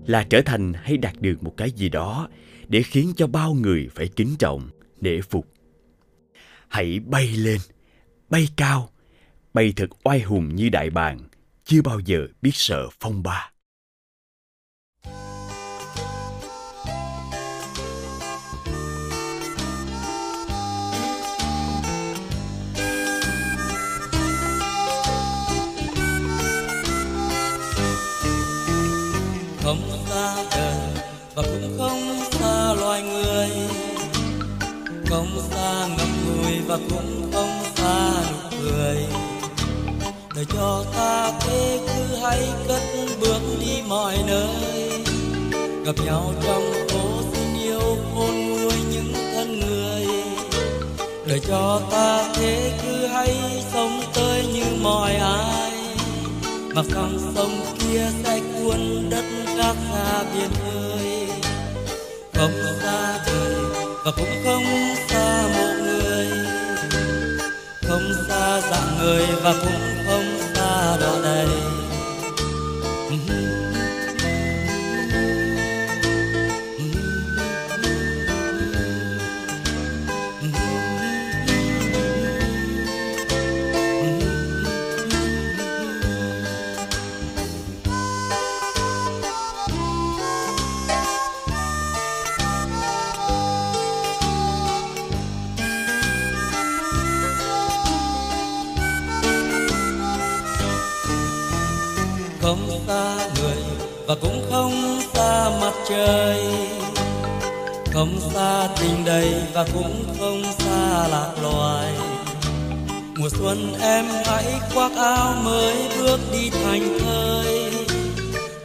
là trở thành hay đạt được một cái gì đó để khiến cho bao người phải kính trọng, nể phục. Hãy bay lên, bay cao, bay thật oai hùng như đại bàng, chưa bao giờ biết sợ phong ba. Không xa đời và cũng không xa loài người, không xa ngập ngùi và cũng không xa nụ cười. Đời cho ta thế cứ hãy cất bước đi mọi nơi, gặp nhau trong phố xin yêu khôn nguôi những thân người. Đời cho ta thế cứ hãy sống tới như mọi ai, mặc rằng sông kia sẽ cuốn đất khác xa biển ơi. Không xa trời và cũng không xa một người, không xa dạng người và cũng không xa đỏ đầy. Không xa người và cũng không xa mặt trời, không xa tình đầy và cũng không xa lạc loài. Mùa xuân em hãy khoác áo mới bước đi thành thơi,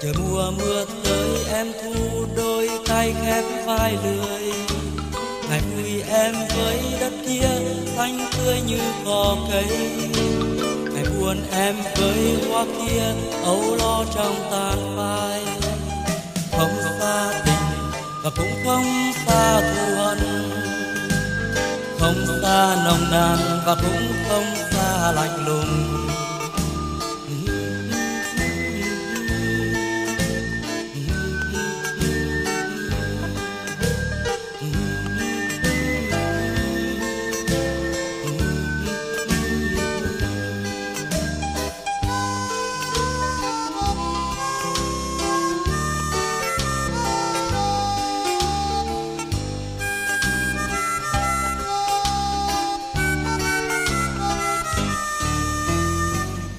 chờ mùa mưa tới em thu đôi tay khép vai lười. Ngày vui em với đất kia xanh tươi như cỏ cây, buồn em với hoa kia âu lo trong tàn phai. Không xa tình và cũng không xa thù hận, không xa nồng nàn và cũng không xa lạnh lùng.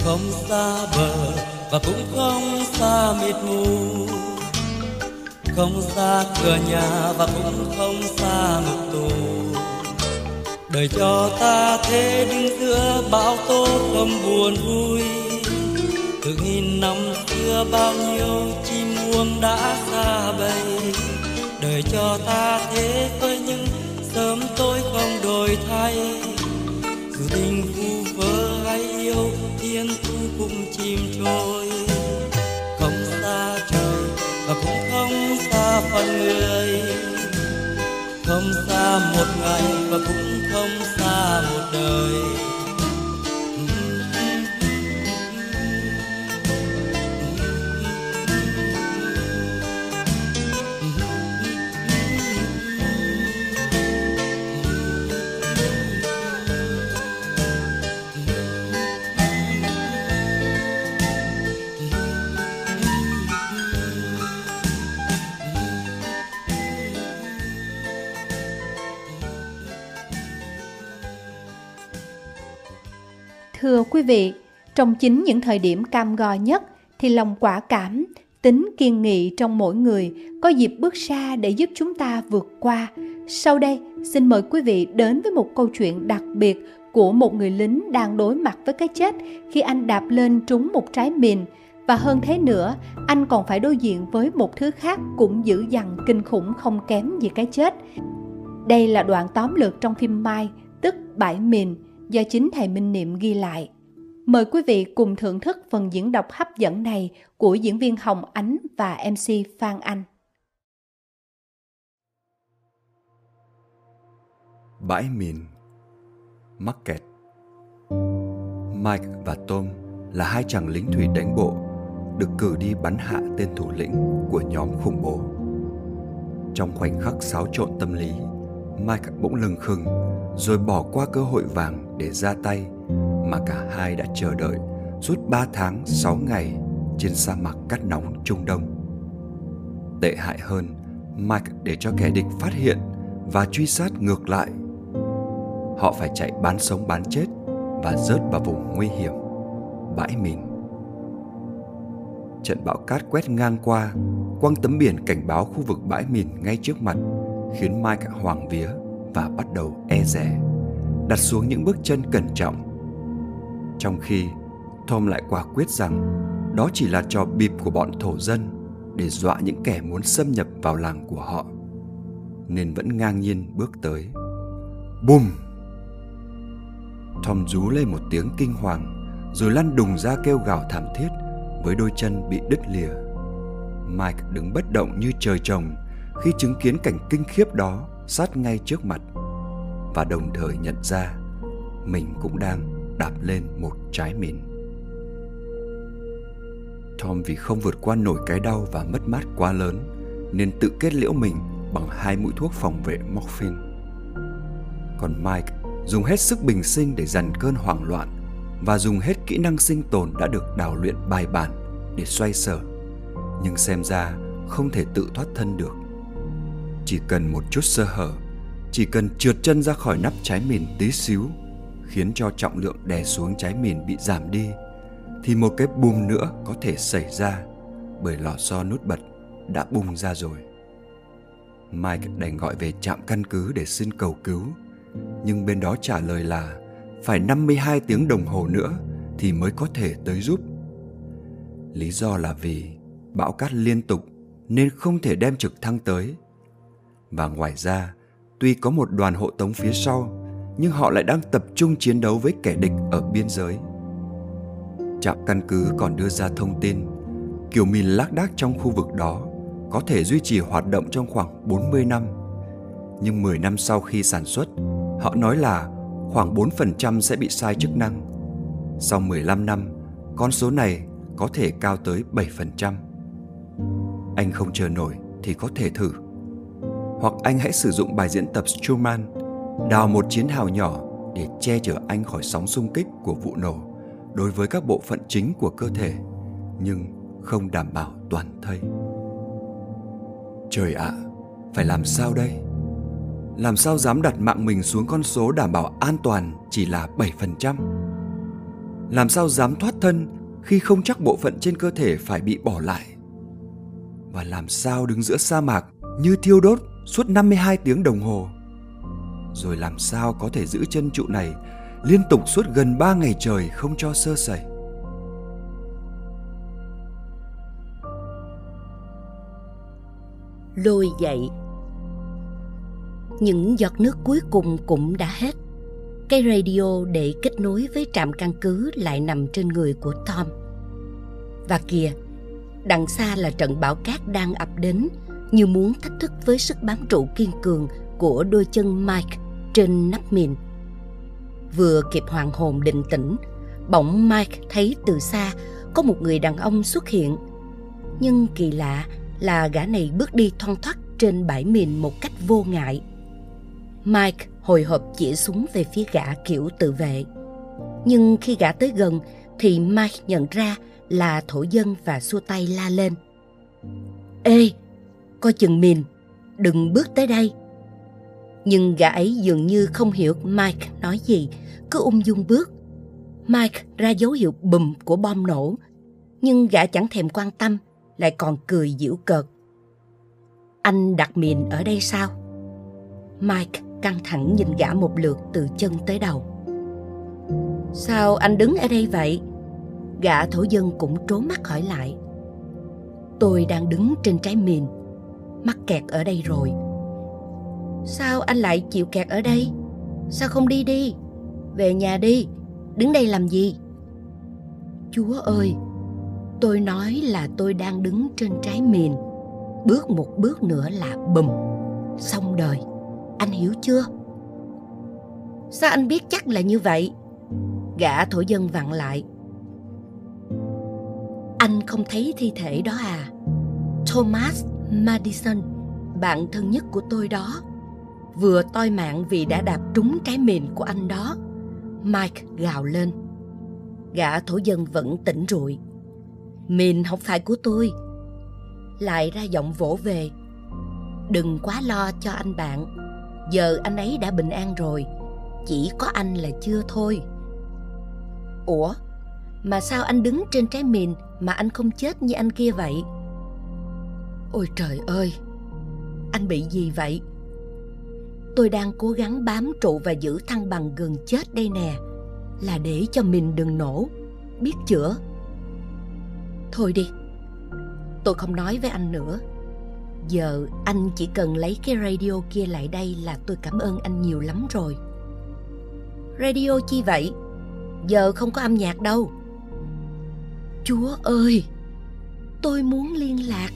Không xa bờ và cũng không xa mịt mù, không xa cửa nhà và cũng không xa ngục tù. Đời cho ta thế đứng giữa bão tố không buồn vui, từ nghìn năm xưa bao nhiêu chim muông đã xa bay. Đời cho ta thế với những sớm tối không đổi thay, dù tình vu vơ hay yêu thiên thu cùng chìm trôi. Không xa trời và cũng không xa phần người, không xa một ngày và cũng không xa một đời. Thưa quý vị, trong chính những thời điểm cam go nhất thì lòng quả cảm, tính kiên nghị trong mỗi người có dịp bước ra để giúp chúng ta vượt qua, Sau đây, xin mời quý vị đến với một câu chuyện đặc biệt của một người lính đang đối mặt với cái chết khi anh đạp lên trúng một trái mìn. Và hơn thế nữa, anh còn phải đối diện với một thứ khác cũng dữ dằn kinh khủng không kém gì cái chết. Đây là đoạn tóm lược trong phim Mai, tức Bãi Mìn, do chính thầy Minh Niệm ghi lại. Mời quý vị cùng thưởng thức phần diễn đọc hấp dẫn này của diễn viên Hồng Ánh và em xê Phan Anh. Bãi Mìn, mắc kẹt. Mike và Tom là hai chàng lính thủy đánh bộ được cử đi bắn hạ tên thủ lĩnh của nhóm khủng bố. Trong khoảnh khắc xáo trộn tâm lý, Mike bỗng lừng khừng rồi bỏ qua cơ hội vàng để ra tay mà cả hai đã chờ đợi suốt ba tháng sáu ngày trên sa mạc cát nóng Trung Đông. Tệ hại hơn, Mike để cho kẻ địch phát hiện và truy sát ngược lại. Họ phải chạy bán sống bán chết và rớt vào vùng nguy hiểm, bãi mìn. Trận bão cát quét ngang qua, quăng tấm biển cảnh báo khu vực bãi mìn ngay trước mặt, khiến Mike hoang vía và bắt đầu e dè, đặt xuống những bước chân cẩn trọng. Trong khi Tom lại quả quyết rằng đó chỉ là trò bịp của bọn thổ dân để dọa những kẻ muốn xâm nhập vào làng của họ, nên vẫn ngang nhiên bước tới. Bùm! Tom rú lên một tiếng kinh hoàng rồi lăn đùng ra kêu gào thảm thiết với đôi chân bị đứt lìa. Mike đứng bất động như trời trồng khi chứng kiến cảnh kinh khiếp đó sát ngay trước mặt, và đồng thời nhận ra mình cũng đang đạp lên một trái mìn. Tom vì không vượt qua nổi cái đau và mất mát quá lớn nên tự kết liễu mình bằng hai mũi thuốc phòng vệ morphine. Còn Mike dùng hết sức bình sinh để dằn cơn hoảng loạn và dùng hết kỹ năng sinh tồn đã được đào luyện bài bản để xoay sở, nhưng xem ra không thể tự thoát thân được. Chỉ cần một chút sơ hở, chỉ cần trượt chân ra khỏi nắp trái mìn tí xíu, khiến cho trọng lượng đè xuống trái mìn bị giảm đi, thì một cái bùm nữa có thể xảy ra, bởi lò xo nút bật đã bung ra rồi. Mike đành gọi về trạm căn cứ để xin cầu cứu, nhưng bên đó trả lời là phải năm mươi hai tiếng đồng hồ nữa thì mới có thể tới giúp. Lý do là vì bão cát liên tục nên không thể đem trực thăng tới. Và ngoài ra, tuy có một đoàn hộ tống phía sau, nhưng họ lại đang tập trung chiến đấu với kẻ địch ở biên giới. Trạm căn cứ còn đưa ra thông tin kiểu mìn lác đác trong khu vực đó có thể duy trì hoạt động trong khoảng bốn mươi năm. Nhưng mười năm sau khi sản xuất, họ nói là khoảng bốn phần trăm sẽ bị sai chức năng. Sau mười lăm năm, con số này có thể cao tới bảy phần trăm. Anh không chờ nổi thì có thể thử. Hoặc anh hãy sử dụng bài diễn tập Truman, đào một chiến hào nhỏ để che chở anh khỏi sóng xung kích của vụ nổ đối với các bộ phận chính của cơ thể, nhưng không đảm bảo toàn thây. Trời ạ, à, phải làm sao đây? Làm sao dám đặt mạng mình xuống con số đảm bảo an toàn chỉ là bảy phần trăm? Làm sao dám thoát thân khi không chắc bộ phận trên cơ thể phải bị bỏ lại? Và làm sao đứng giữa sa mạc như thiêu đốt suốt năm mươi hai tiếng đồng hồ? Rồi làm sao có thể giữ chân trụ này liên tục suốt gần ba ngày trời không cho sơ sẩy? Lôi dậy. Những giọt nước cuối cùng cũng đã hết. Cái radio để kết nối với trạm căn cứ lại nằm trên người của Tom. Và kìa, đằng xa là trận bão cát đang ập đến, như muốn thách thức với sức bám trụ kiên cường của đôi chân Mike trên nắp mìn. Vừa kịp hoàn hồn định tĩnh, bỗng Mike thấy từ xa có một người đàn ông xuất hiện. Nhưng kỳ lạ là gã này bước đi thoăn thoắt trên bãi mìn một cách vô ngại. Mike hồi hộp chỉ súng về phía gã kiểu tự vệ. Nhưng khi gã tới gần thì Mike nhận ra là thổ dân và xua tay la lên. Ê, coi chừng mìn, đừng bước tới đây. Nhưng gã ấy dường như không hiểu Mike nói gì, cứ ung dung bước. Mike ra dấu hiệu bùm của bom nổ, nhưng gã chẳng thèm quan tâm, lại còn cười giễu cợt. Anh đặt mìn ở đây sao? Mike căng thẳng nhìn gã một lượt từ chân tới đầu. Sao anh đứng ở đây vậy? Gã thổ dân cũng trố mắt hỏi lại. Tôi đang đứng trên trái mìn, mắc kẹt ở đây rồi. Sao anh lại chịu kẹt ở đây? Sao không đi đi? Về nhà đi, đứng đây làm gì? Chúa ơi, tôi nói là tôi đang đứng trên trái mìn. Bước một bước nữa là bùm, xong đời. Anh hiểu chưa? Sao anh biết chắc là như vậy? Gã thổ dân vặn lại. Anh không thấy thi thể đó à? Thomas Madison, bạn thân nhất của tôi đó, vừa toi mạng vì đã đạp trúng trái mìn của anh đó. Mike gào lên. Gã thổ dân vẫn tỉnh rụi. Mìn không phải của tôi. Lại ra giọng vỗ về. Đừng quá lo cho anh bạn. Giờ anh ấy đã bình an rồi. Chỉ có anh là chưa thôi. Ủa? Mà sao anh đứng trên trái mìn mà anh không chết như anh kia vậy? Ôi trời ơi! Anh bị gì vậy? Tôi đang cố gắng bám trụ và giữ thăng bằng gần chết đây nè. Là để cho mình đừng nổ. Biết chữa. Thôi đi. Tôi không nói với anh nữa. Giờ anh chỉ cần lấy cái radio kia lại đây là tôi cảm ơn anh nhiều lắm rồi. Radio chi vậy? Giờ không có âm nhạc đâu. Chúa ơi! Tôi muốn liên lạc.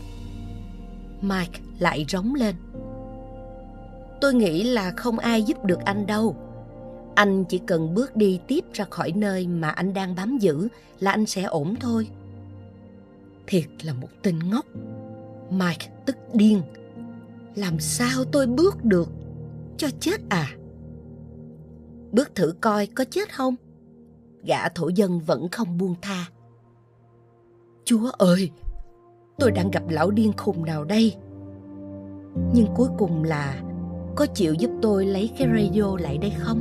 Mike lại rống lên. Tôi nghĩ là không ai giúp được anh đâu. Anh chỉ cần bước đi tiếp ra khỏi nơi mà anh đang bám giữ là anh sẽ ổn thôi. Thiệt là một tên ngốc. Mike tức điên. Làm sao tôi bước được? Cho chết à? Bước thử coi có chết không? Gã thổ dân vẫn không buông tha. Chúa ơi! Tôi đang gặp lão điên khùng nào đây? Nhưng cuối cùng là... Có chịu giúp tôi lấy cái radio lại đây không?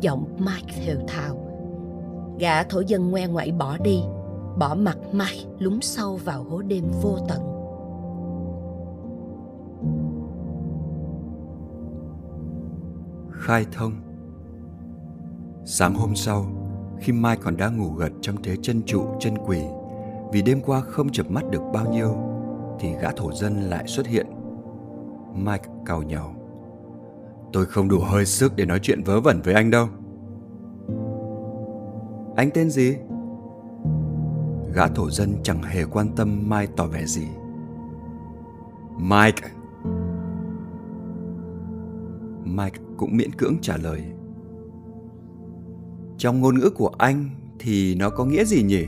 Giọng Mike thều thào. Gã thổ dân ngoe ngoải bỏ đi, bỏ mặt Mike lún sâu vào hố đêm vô tận. Khai thông. Sáng hôm sau, khi Mike còn đang ngủ gật trong thế chân trụ chân quỳ, vì đêm qua không chợp mắt được bao nhiêu, thì gã thổ dân lại xuất hiện. Mike cau nhàu. Tôi không đủ hơi sức để nói chuyện vớ vẩn với anh đâu. Anh tên gì? Gã thổ dân chẳng hề quan tâm Mike tỏ vẻ gì. Mike. Mike cũng miễn cưỡng trả lời. Trong ngôn ngữ của anh thì nó có nghĩa gì nhỉ?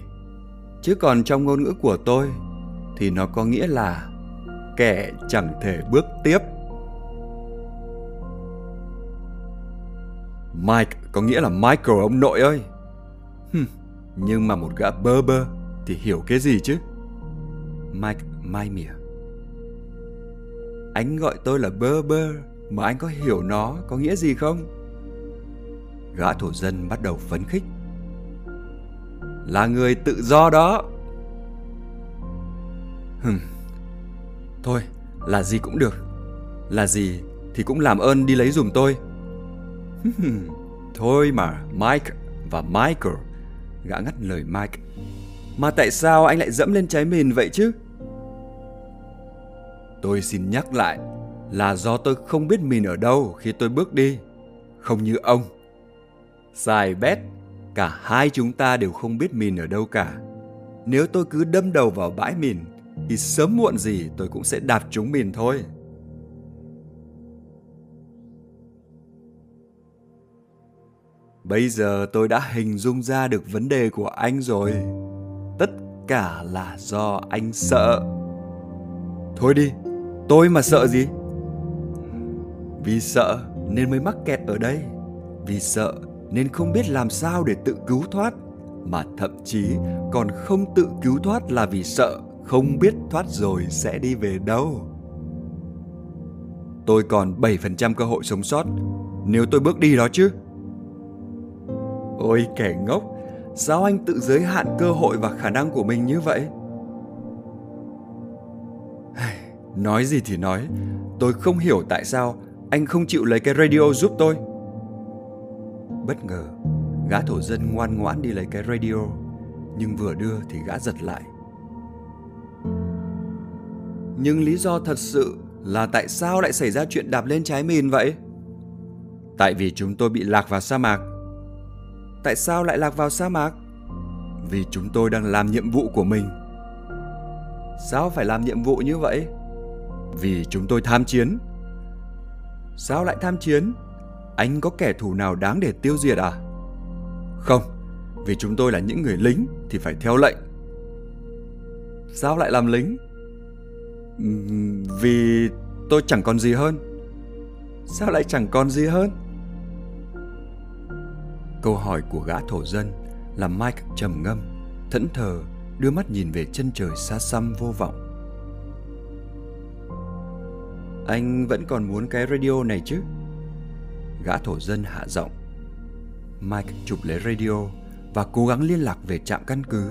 Chứ còn trong ngôn ngữ của tôi thì nó có nghĩa là kẻ chẳng thể bước tiếp. Mike có nghĩa là Michael ông nội ơi. Hừm, nhưng mà một gã bơ bơ thì hiểu cái gì chứ? Mike mai mỉa. Anh gọi tôi là bơ bơ mà anh có hiểu nó có nghĩa gì không? Gã thổ dân bắt đầu phấn khích. Là người tự do đó. Hừm. Thôi, là gì cũng được. Là gì thì cũng làm ơn đi lấy giùm tôi. Thôi mà, Mike và Michael. Gã ngắt lời Mike. Mà tại sao anh lại dẫm lên trái mìn vậy chứ? Tôi xin nhắc lại, là do tôi không biết mìn ở đâu khi tôi bước đi. Không như ông. Sai bét, cả hai chúng ta đều không biết mìn ở đâu cả. Nếu tôi cứ đâm đầu vào bãi mìn thì sớm muộn gì tôi cũng sẽ đạp trúng mìn thôi. Bây giờ tôi đã hình dung ra được vấn đề của anh rồi. Tất cả là do anh sợ. Thôi đi, tôi mà sợ gì? Vì sợ nên mới mắc kẹt ở đây. Vì sợ nên không biết làm sao để tự cứu thoát. Mà thậm chí còn không tự cứu thoát là vì sợ không biết thoát rồi sẽ đi về đâu. Tôi còn bảy phần trăm cơ hội sống sót nếu tôi bước đi đó chứ. Ôi kẻ ngốc, sao anh tự giới hạn cơ hội và khả năng của mình như vậy? Nói gì thì nói, tôi không hiểu tại sao Anh không chịu lấy cái radio giúp tôi. Bất ngờ, gã thổ dân ngoan ngoãn đi lấy cái radio, nhưng vừa đưa thì gã giật lại. Nhưng lý do thật sự là tại sao lại xảy ra chuyện đạp lên trái mìn vậy? Tại vì chúng tôi bị lạc vào sa mạc. Tại sao lại lạc vào sa mạc? Vì chúng tôi đang làm nhiệm vụ của mình. Sao phải làm nhiệm vụ như vậy? Vì chúng tôi tham chiến. Sao lại tham chiến? Anh có kẻ thù nào đáng để tiêu diệt à? Không, vì chúng tôi là những người lính thì phải theo lệnh. Sao lại làm lính? Vì tôi chẳng còn gì hơn. Sao lại chẳng còn gì hơn? Câu hỏi của gã thổ dân làm Mike trầm ngâm, thẫn thờ, đưa mắt nhìn về chân trời xa xăm vô vọng. Anh vẫn còn muốn cái radio này chứ? Gã thổ dân hạ giọng. Mike chụp lấy radio và cố gắng liên lạc về trạm căn cứ,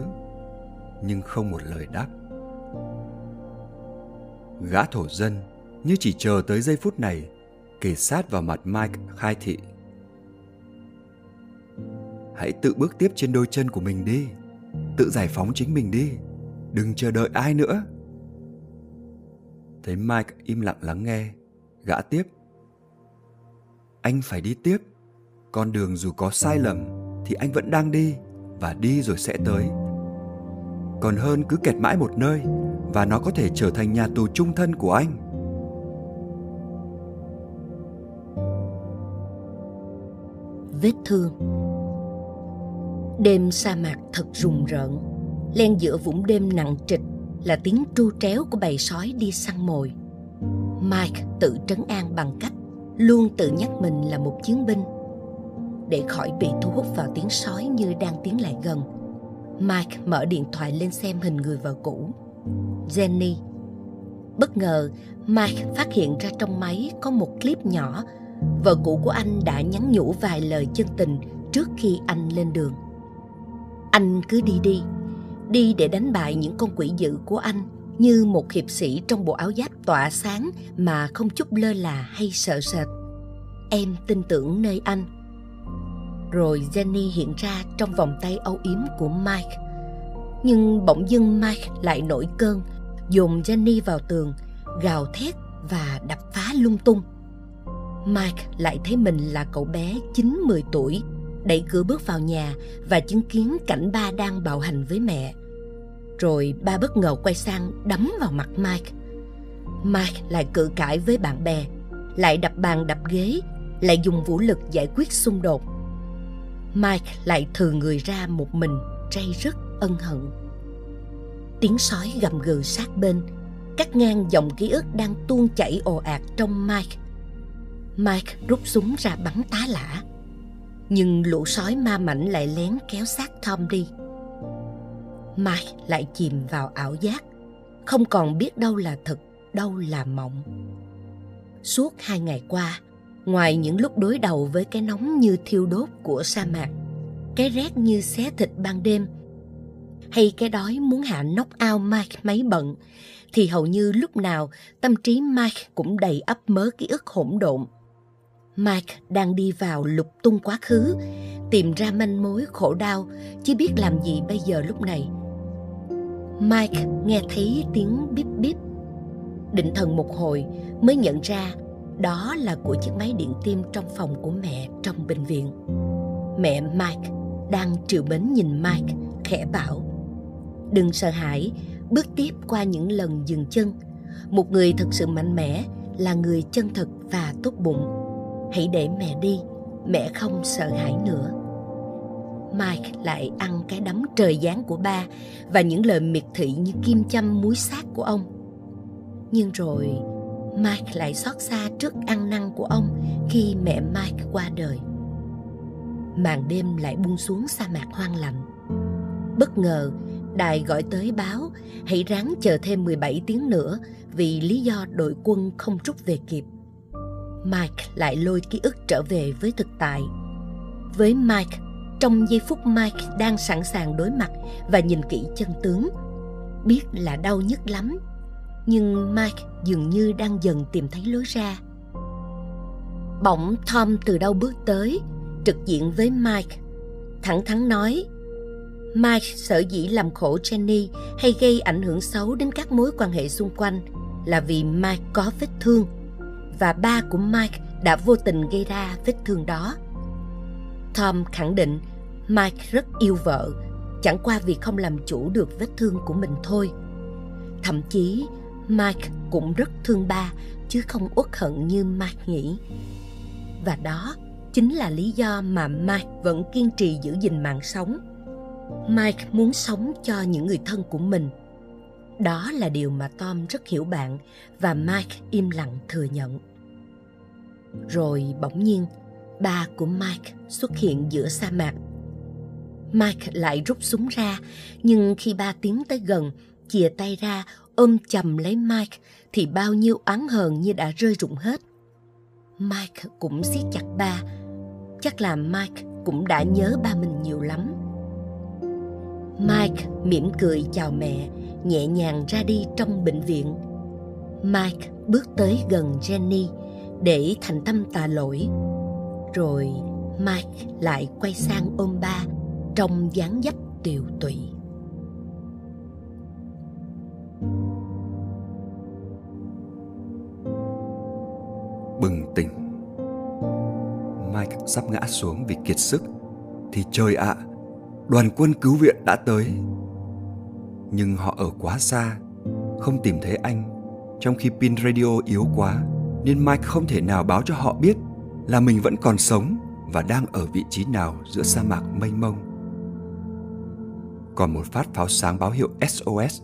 nhưng không một lời đáp. Gã thổ dân như chỉ chờ tới giây phút này, kề sát vào mặt Mike khai thị. Hãy tự bước tiếp trên đôi chân của mình đi, tự giải phóng chính mình đi, đừng chờ đợi ai nữa. Thấy Mike im lặng lắng nghe, gã tiếp. Anh phải đi tiếp. Con đường dù có sai lầm thì anh vẫn đang đi, và đi rồi sẽ tới. Còn hơn cứ kẹt mãi một nơi, và nó có thể trở thành nhà tù chung thân của anh. Vết thương. Đêm sa mạc thật rùng rợn. Len giữa vũng đêm nặng trịch là tiếng tru tréo của bầy sói đi săn mồi. Mike tự trấn an bằng cách luôn tự nhắc mình là một chiến binh. Để khỏi bị thu hút vào tiếng sói như đang tiến lại gần, Mike mở điện thoại lên xem hình người vợ cũ, Jenny. Bất ngờ, Mike phát hiện ra trong máy có một clip nhỏ. Vợ cũ của anh đã nhắn nhủ vài lời chân tình trước khi anh lên đường. Anh cứ đi đi, đi để đánh bại những con quỷ dữ của anh, như một hiệp sĩ trong bộ áo giáp tỏa sáng mà không chút lơ là hay sợ sệt. Em tin tưởng nơi anh. Rồi Jenny hiện ra trong vòng tay âu yếm của Mike. Nhưng bỗng dưng Mike lại nổi cơn, dồn Jenny vào tường, gào thét và đập phá lung tung. Mike lại thấy mình là cậu bé chín mười tuổi, đẩy cửa bước vào nhà và chứng kiến cảnh ba đang bạo hành với mẹ. Rồi ba bất ngờ quay sang đấm vào mặt Mike. Mike lại cự cãi với bạn bè, lại đập bàn đập ghế, lại dùng vũ lực giải quyết xung đột. Mike lại thừ người ra một mình, day dứt ân hận. Tiếng sói gầm gừ sát bên, cắt ngang dòng ký ức đang tuôn chảy ồ ạt trong Mike. Mike rút súng ra bắn tá lả, nhưng lũ sói ma mảnh lại lén kéo xác Tom đi. Mike lại chìm vào ảo giác, không còn biết đâu là thật, đâu là mộng. Suốt hai ngày qua, ngoài những lúc đối đầu với cái nóng như thiêu đốt của sa mạc, cái rét như xé thịt ban đêm, hay cái đói muốn hạ knock out Mike mấy bận, thì hầu như lúc nào tâm trí Mike cũng đầy ắp mớ ký ức hỗn độn. Mike đang đi vào lục tung quá khứ, tìm ra manh mối khổ đau, chứ biết làm gì bây giờ lúc này. Mike nghe thấy tiếng bíp bíp. Định thần một hồi mới nhận ra đó là của chiếc máy điện tim trong phòng của mẹ trong bệnh viện. Mẹ Mike đang trìu mến nhìn Mike, khẽ bảo: đừng sợ hãi, bước tiếp qua những lần dừng chân. Một người thật sự mạnh mẽ là người chân thật và tốt bụng. Hãy để mẹ đi, mẹ không sợ hãi nữa. Mike lại ăn cái đấm trời giáng của ba và những lời miệt thị như kim châm muối xác của ông. Nhưng rồi Mike lại xót xa trước ăn năn của ông khi mẹ Mike qua đời. Màn đêm lại buông xuống sa mạc hoang lạnh. Bất ngờ, đài gọi tới báo hãy ráng chờ thêm mười bảy tiếng nữa vì lý do đội quân không rút về kịp. Mike lại lôi ký ức trở về với thực tại. Với Mike, trong giây phút Mike đang sẵn sàng đối mặt và nhìn kỹ chân tướng. Biết là đau nhức lắm, nhưng Mike dường như đang dần tìm thấy lối ra. Bỗng Tom từ đâu bước tới, trực diện với Mike. Thẳng thắn nói, Mike sở dĩ làm khổ Jenny hay gây ảnh hưởng xấu đến các mối quan hệ xung quanh là vì Mike có vết thương, và ba của Mike đã vô tình gây ra vết thương đó. Tom khẳng định Mike rất yêu vợ, chẳng qua vì không làm chủ được vết thương của mình thôi. Thậm chí Mike cũng rất thương ba, chứ không uất hận như Mike nghĩ. Và đó chính là lý do mà Mike vẫn kiên trì giữ gìn mạng sống. Mike muốn sống cho những người thân của mình. Đó là điều mà Tom rất hiểu bạn, và Mike im lặng thừa nhận. Rồi bỗng nhiên, ba của Mike xuất hiện giữa sa mạc. Mike lại rút súng ra, nhưng khi ba tiến tới gần, chìa tay ra, ôm chầm lấy Mike, thì bao nhiêu oán hờn như đã rơi rụng hết. Mike cũng siết chặt ba. Chắc là Mike cũng đã nhớ ba mình nhiều lắm. Mike mỉm cười chào mẹ, nhẹ nhàng ra đi trong bệnh viện. Mike bước tới gần Jenny để thành tâm tạ lỗi. Rồi Mike lại quay sang ôm ba trong dáng dấp tiều tụy. Bừng tỉnh, Mike sắp ngã xuống vì kiệt sức thì trời ạ, à, đoàn quân cứu viện đã tới. Nhưng họ ở quá xa, không tìm thấy anh, trong khi pin radio yếu quá nên Mike không thể nào báo cho họ biết là mình vẫn còn sống và đang ở vị trí nào giữa sa mạc mênh mông. Còn một phát pháo sáng báo hiệu S O S,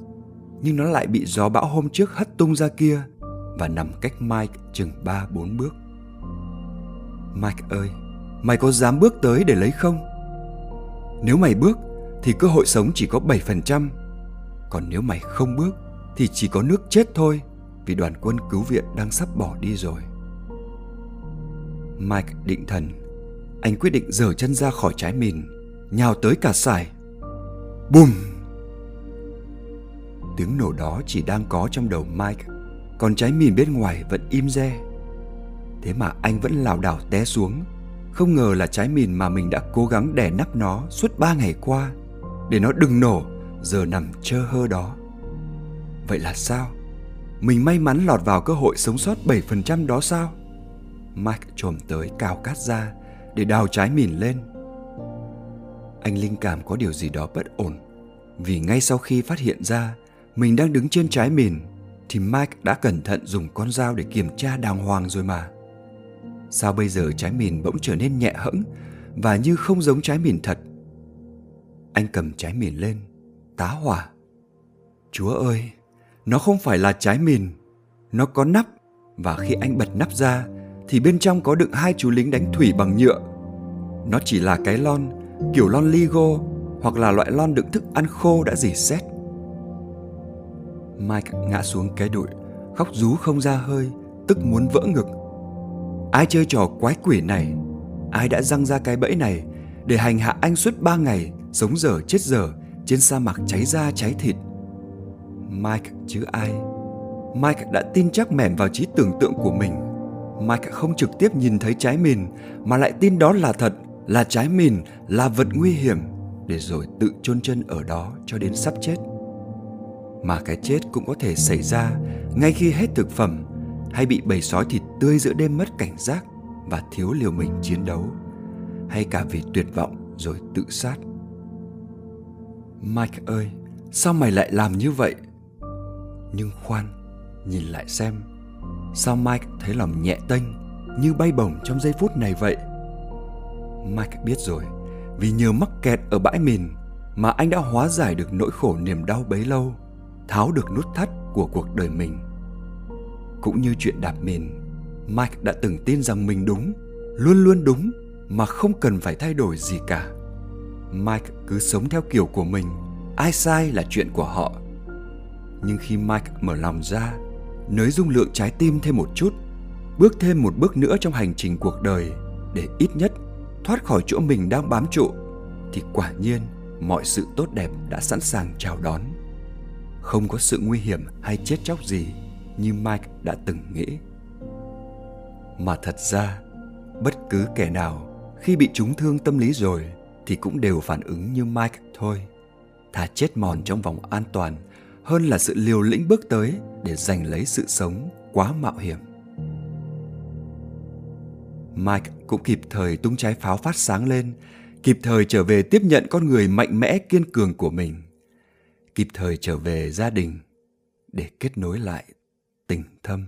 nhưng nó lại bị gió bão hôm trước hất tung ra kia và nằm cách Mike chừng ba bốn bước. Mike ơi, mày có dám bước tới để lấy không? Nếu mày bước thì cơ hội sống chỉ có bảy phần trăm, còn nếu mày không bước thì chỉ có nước chết thôi, vì đoàn quân cứu viện đang sắp bỏ đi rồi. Mike định thần, anh quyết định giở chân ra khỏi trái mìn, nhào tới cả sải. Bùm! Tiếng nổ đó chỉ đang có trong đầu Mike, còn trái mìn bên ngoài vẫn im re. Thế mà anh vẫn lảo đảo té xuống. Không ngờ là trái mìn mà mình đã cố gắng đè nắp nó suốt ba ngày qua để nó đừng nổ giờ nằm trơ hơ đó. Vậy là sao? Mình may mắn lọt vào cơ hội sống sót bảy phần trăm đó sao? Mike chồm tới cào cát ra để đào trái mìn lên. Anh linh cảm có điều gì đó bất ổn, vì ngay sau khi phát hiện ra mình đang đứng trên trái mìn thì Mike đã cẩn thận dùng con dao để kiểm tra đàng hoàng rồi mà. Sao bây giờ trái mìn bỗng trở nên nhẹ hẫng và như không giống trái mìn thật? Anh cầm trái mìn lên, tá hỏa. Chúa ơi, nó không phải là trái mìn. Nó có nắp, và khi anh bật nắp ra thì bên trong có đựng hai chú lính đánh thủy bằng nhựa. Nó chỉ là cái lon, kiểu lon Ligo hoặc là loại lon đựng thức ăn khô đã rỉ sét. Mike ngã xuống cái đụi, khóc rú không ra hơi, tức muốn vỡ ngực. Ai chơi trò quái quỷ này? Ai đã giăng ra cái bẫy này để hành hạ anh suốt ba ngày, sống dở chết dở trên sa mạc cháy da cháy thịt? Mike chứ ai. Mike đã tin chắc mẻm vào trí tưởng tượng của mình. Mike không trực tiếp nhìn thấy trái mìn mà lại tin đó là thật, là trái mìn, là vật nguy hiểm, để rồi tự chôn chân ở đó cho đến sắp chết. Mà cái chết cũng có thể xảy ra ngay khi hết thực phẩm, hay bị bầy sói thịt tươi giữa đêm mất cảnh giác và thiếu liều mình chiến đấu, hay cả vì tuyệt vọng rồi tự sát. Mike ơi, sao mày lại làm như vậy? Nhưng khoan, nhìn lại xem. Sao Mike thấy lòng nhẹ tênh, như bay bổng trong giây phút này vậy? Mike biết rồi, vì nhờ mắc kẹt ở bãi mìn mà anh đã hóa giải được nỗi khổ niềm đau bấy lâu, tháo được nút thắt của cuộc đời mình. Cũng như chuyện đạp mìn, Mike đã từng tin rằng mình đúng, luôn luôn đúng mà không cần phải thay đổi gì cả. Mike cứ sống theo kiểu của mình, ai sai là chuyện của họ. Nhưng khi Mike mở lòng ra, nới dung lượng trái tim thêm một chút, bước thêm một bước nữa trong hành trình cuộc đời để ít nhất thoát khỏi chỗ mình đang bám trụ, thì quả nhiên mọi sự tốt đẹp đã sẵn sàng chào đón. Không có sự nguy hiểm hay chết chóc gì như Mike đã từng nghĩ. Mà thật ra Bất cứ kẻ nào khi bị trúng thương tâm lý rồi thì cũng đều phản ứng như Mike thôi. Thà chết mòn trong vòng an toàn hơn là sự liều lĩnh bước tới để giành lấy sự sống quá mạo hiểm. Mike cũng kịp thời tung trái pháo phát sáng lên, kịp thời trở về tiếp nhận con người mạnh mẽ kiên cường của mình, kịp thời trở về gia đình để kết nối lại tình thâm.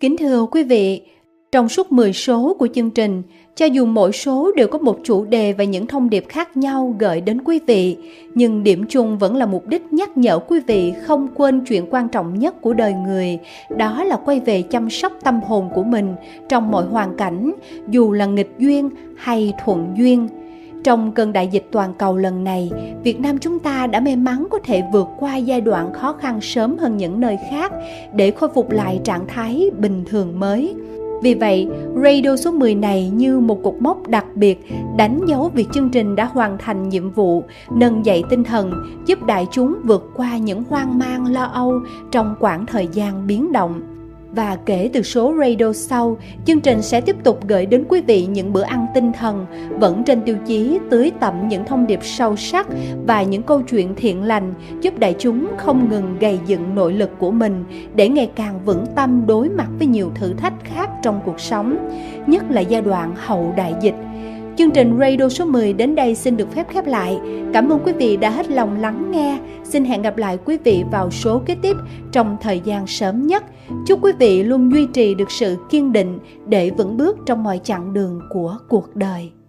Kính thưa quý vị, trong suốt mười số của chương trình, cho dù mỗi số đều có một chủ đề và những thông điệp khác nhau gửi đến quý vị, nhưng điểm chung vẫn là mục đích nhắc nhở quý vị không quên chuyện quan trọng nhất của đời người, đó là quay về chăm sóc tâm hồn của mình trong mọi hoàn cảnh, dù là nghịch duyên hay thuận duyên. Trong cơn đại dịch toàn cầu lần này, Việt Nam chúng ta đã may mắn có thể vượt qua giai đoạn khó khăn sớm hơn những nơi khác để khôi phục lại trạng thái bình thường mới. Vì vậy, radio số mười này như một cột mốc đặc biệt đánh dấu việc chương trình đã hoàn thành nhiệm vụ nâng dậy tinh thần, giúp đại chúng vượt qua những hoang mang lo âu trong quãng thời gian biến động. Và kể từ số radio sau, chương trình sẽ tiếp tục gửi đến quý vị những bữa ăn tinh thần, vẫn trên tiêu chí tưới tẩm những thông điệp sâu sắc và những câu chuyện thiện lành, giúp đại chúng không ngừng gầy dựng nội lực của mình để ngày càng vững tâm đối mặt với nhiều thử thách khác trong cuộc sống, nhất là giai đoạn hậu đại dịch. Chương trình Radio số mười đến đây xin được phép khép lại. Cảm ơn quý vị đã hết lòng lắng nghe. Xin hẹn gặp lại quý vị vào số kế tiếp trong thời gian sớm nhất. Chúc quý vị luôn duy trì được sự kiên định để vững bước trong mọi chặng đường của cuộc đời.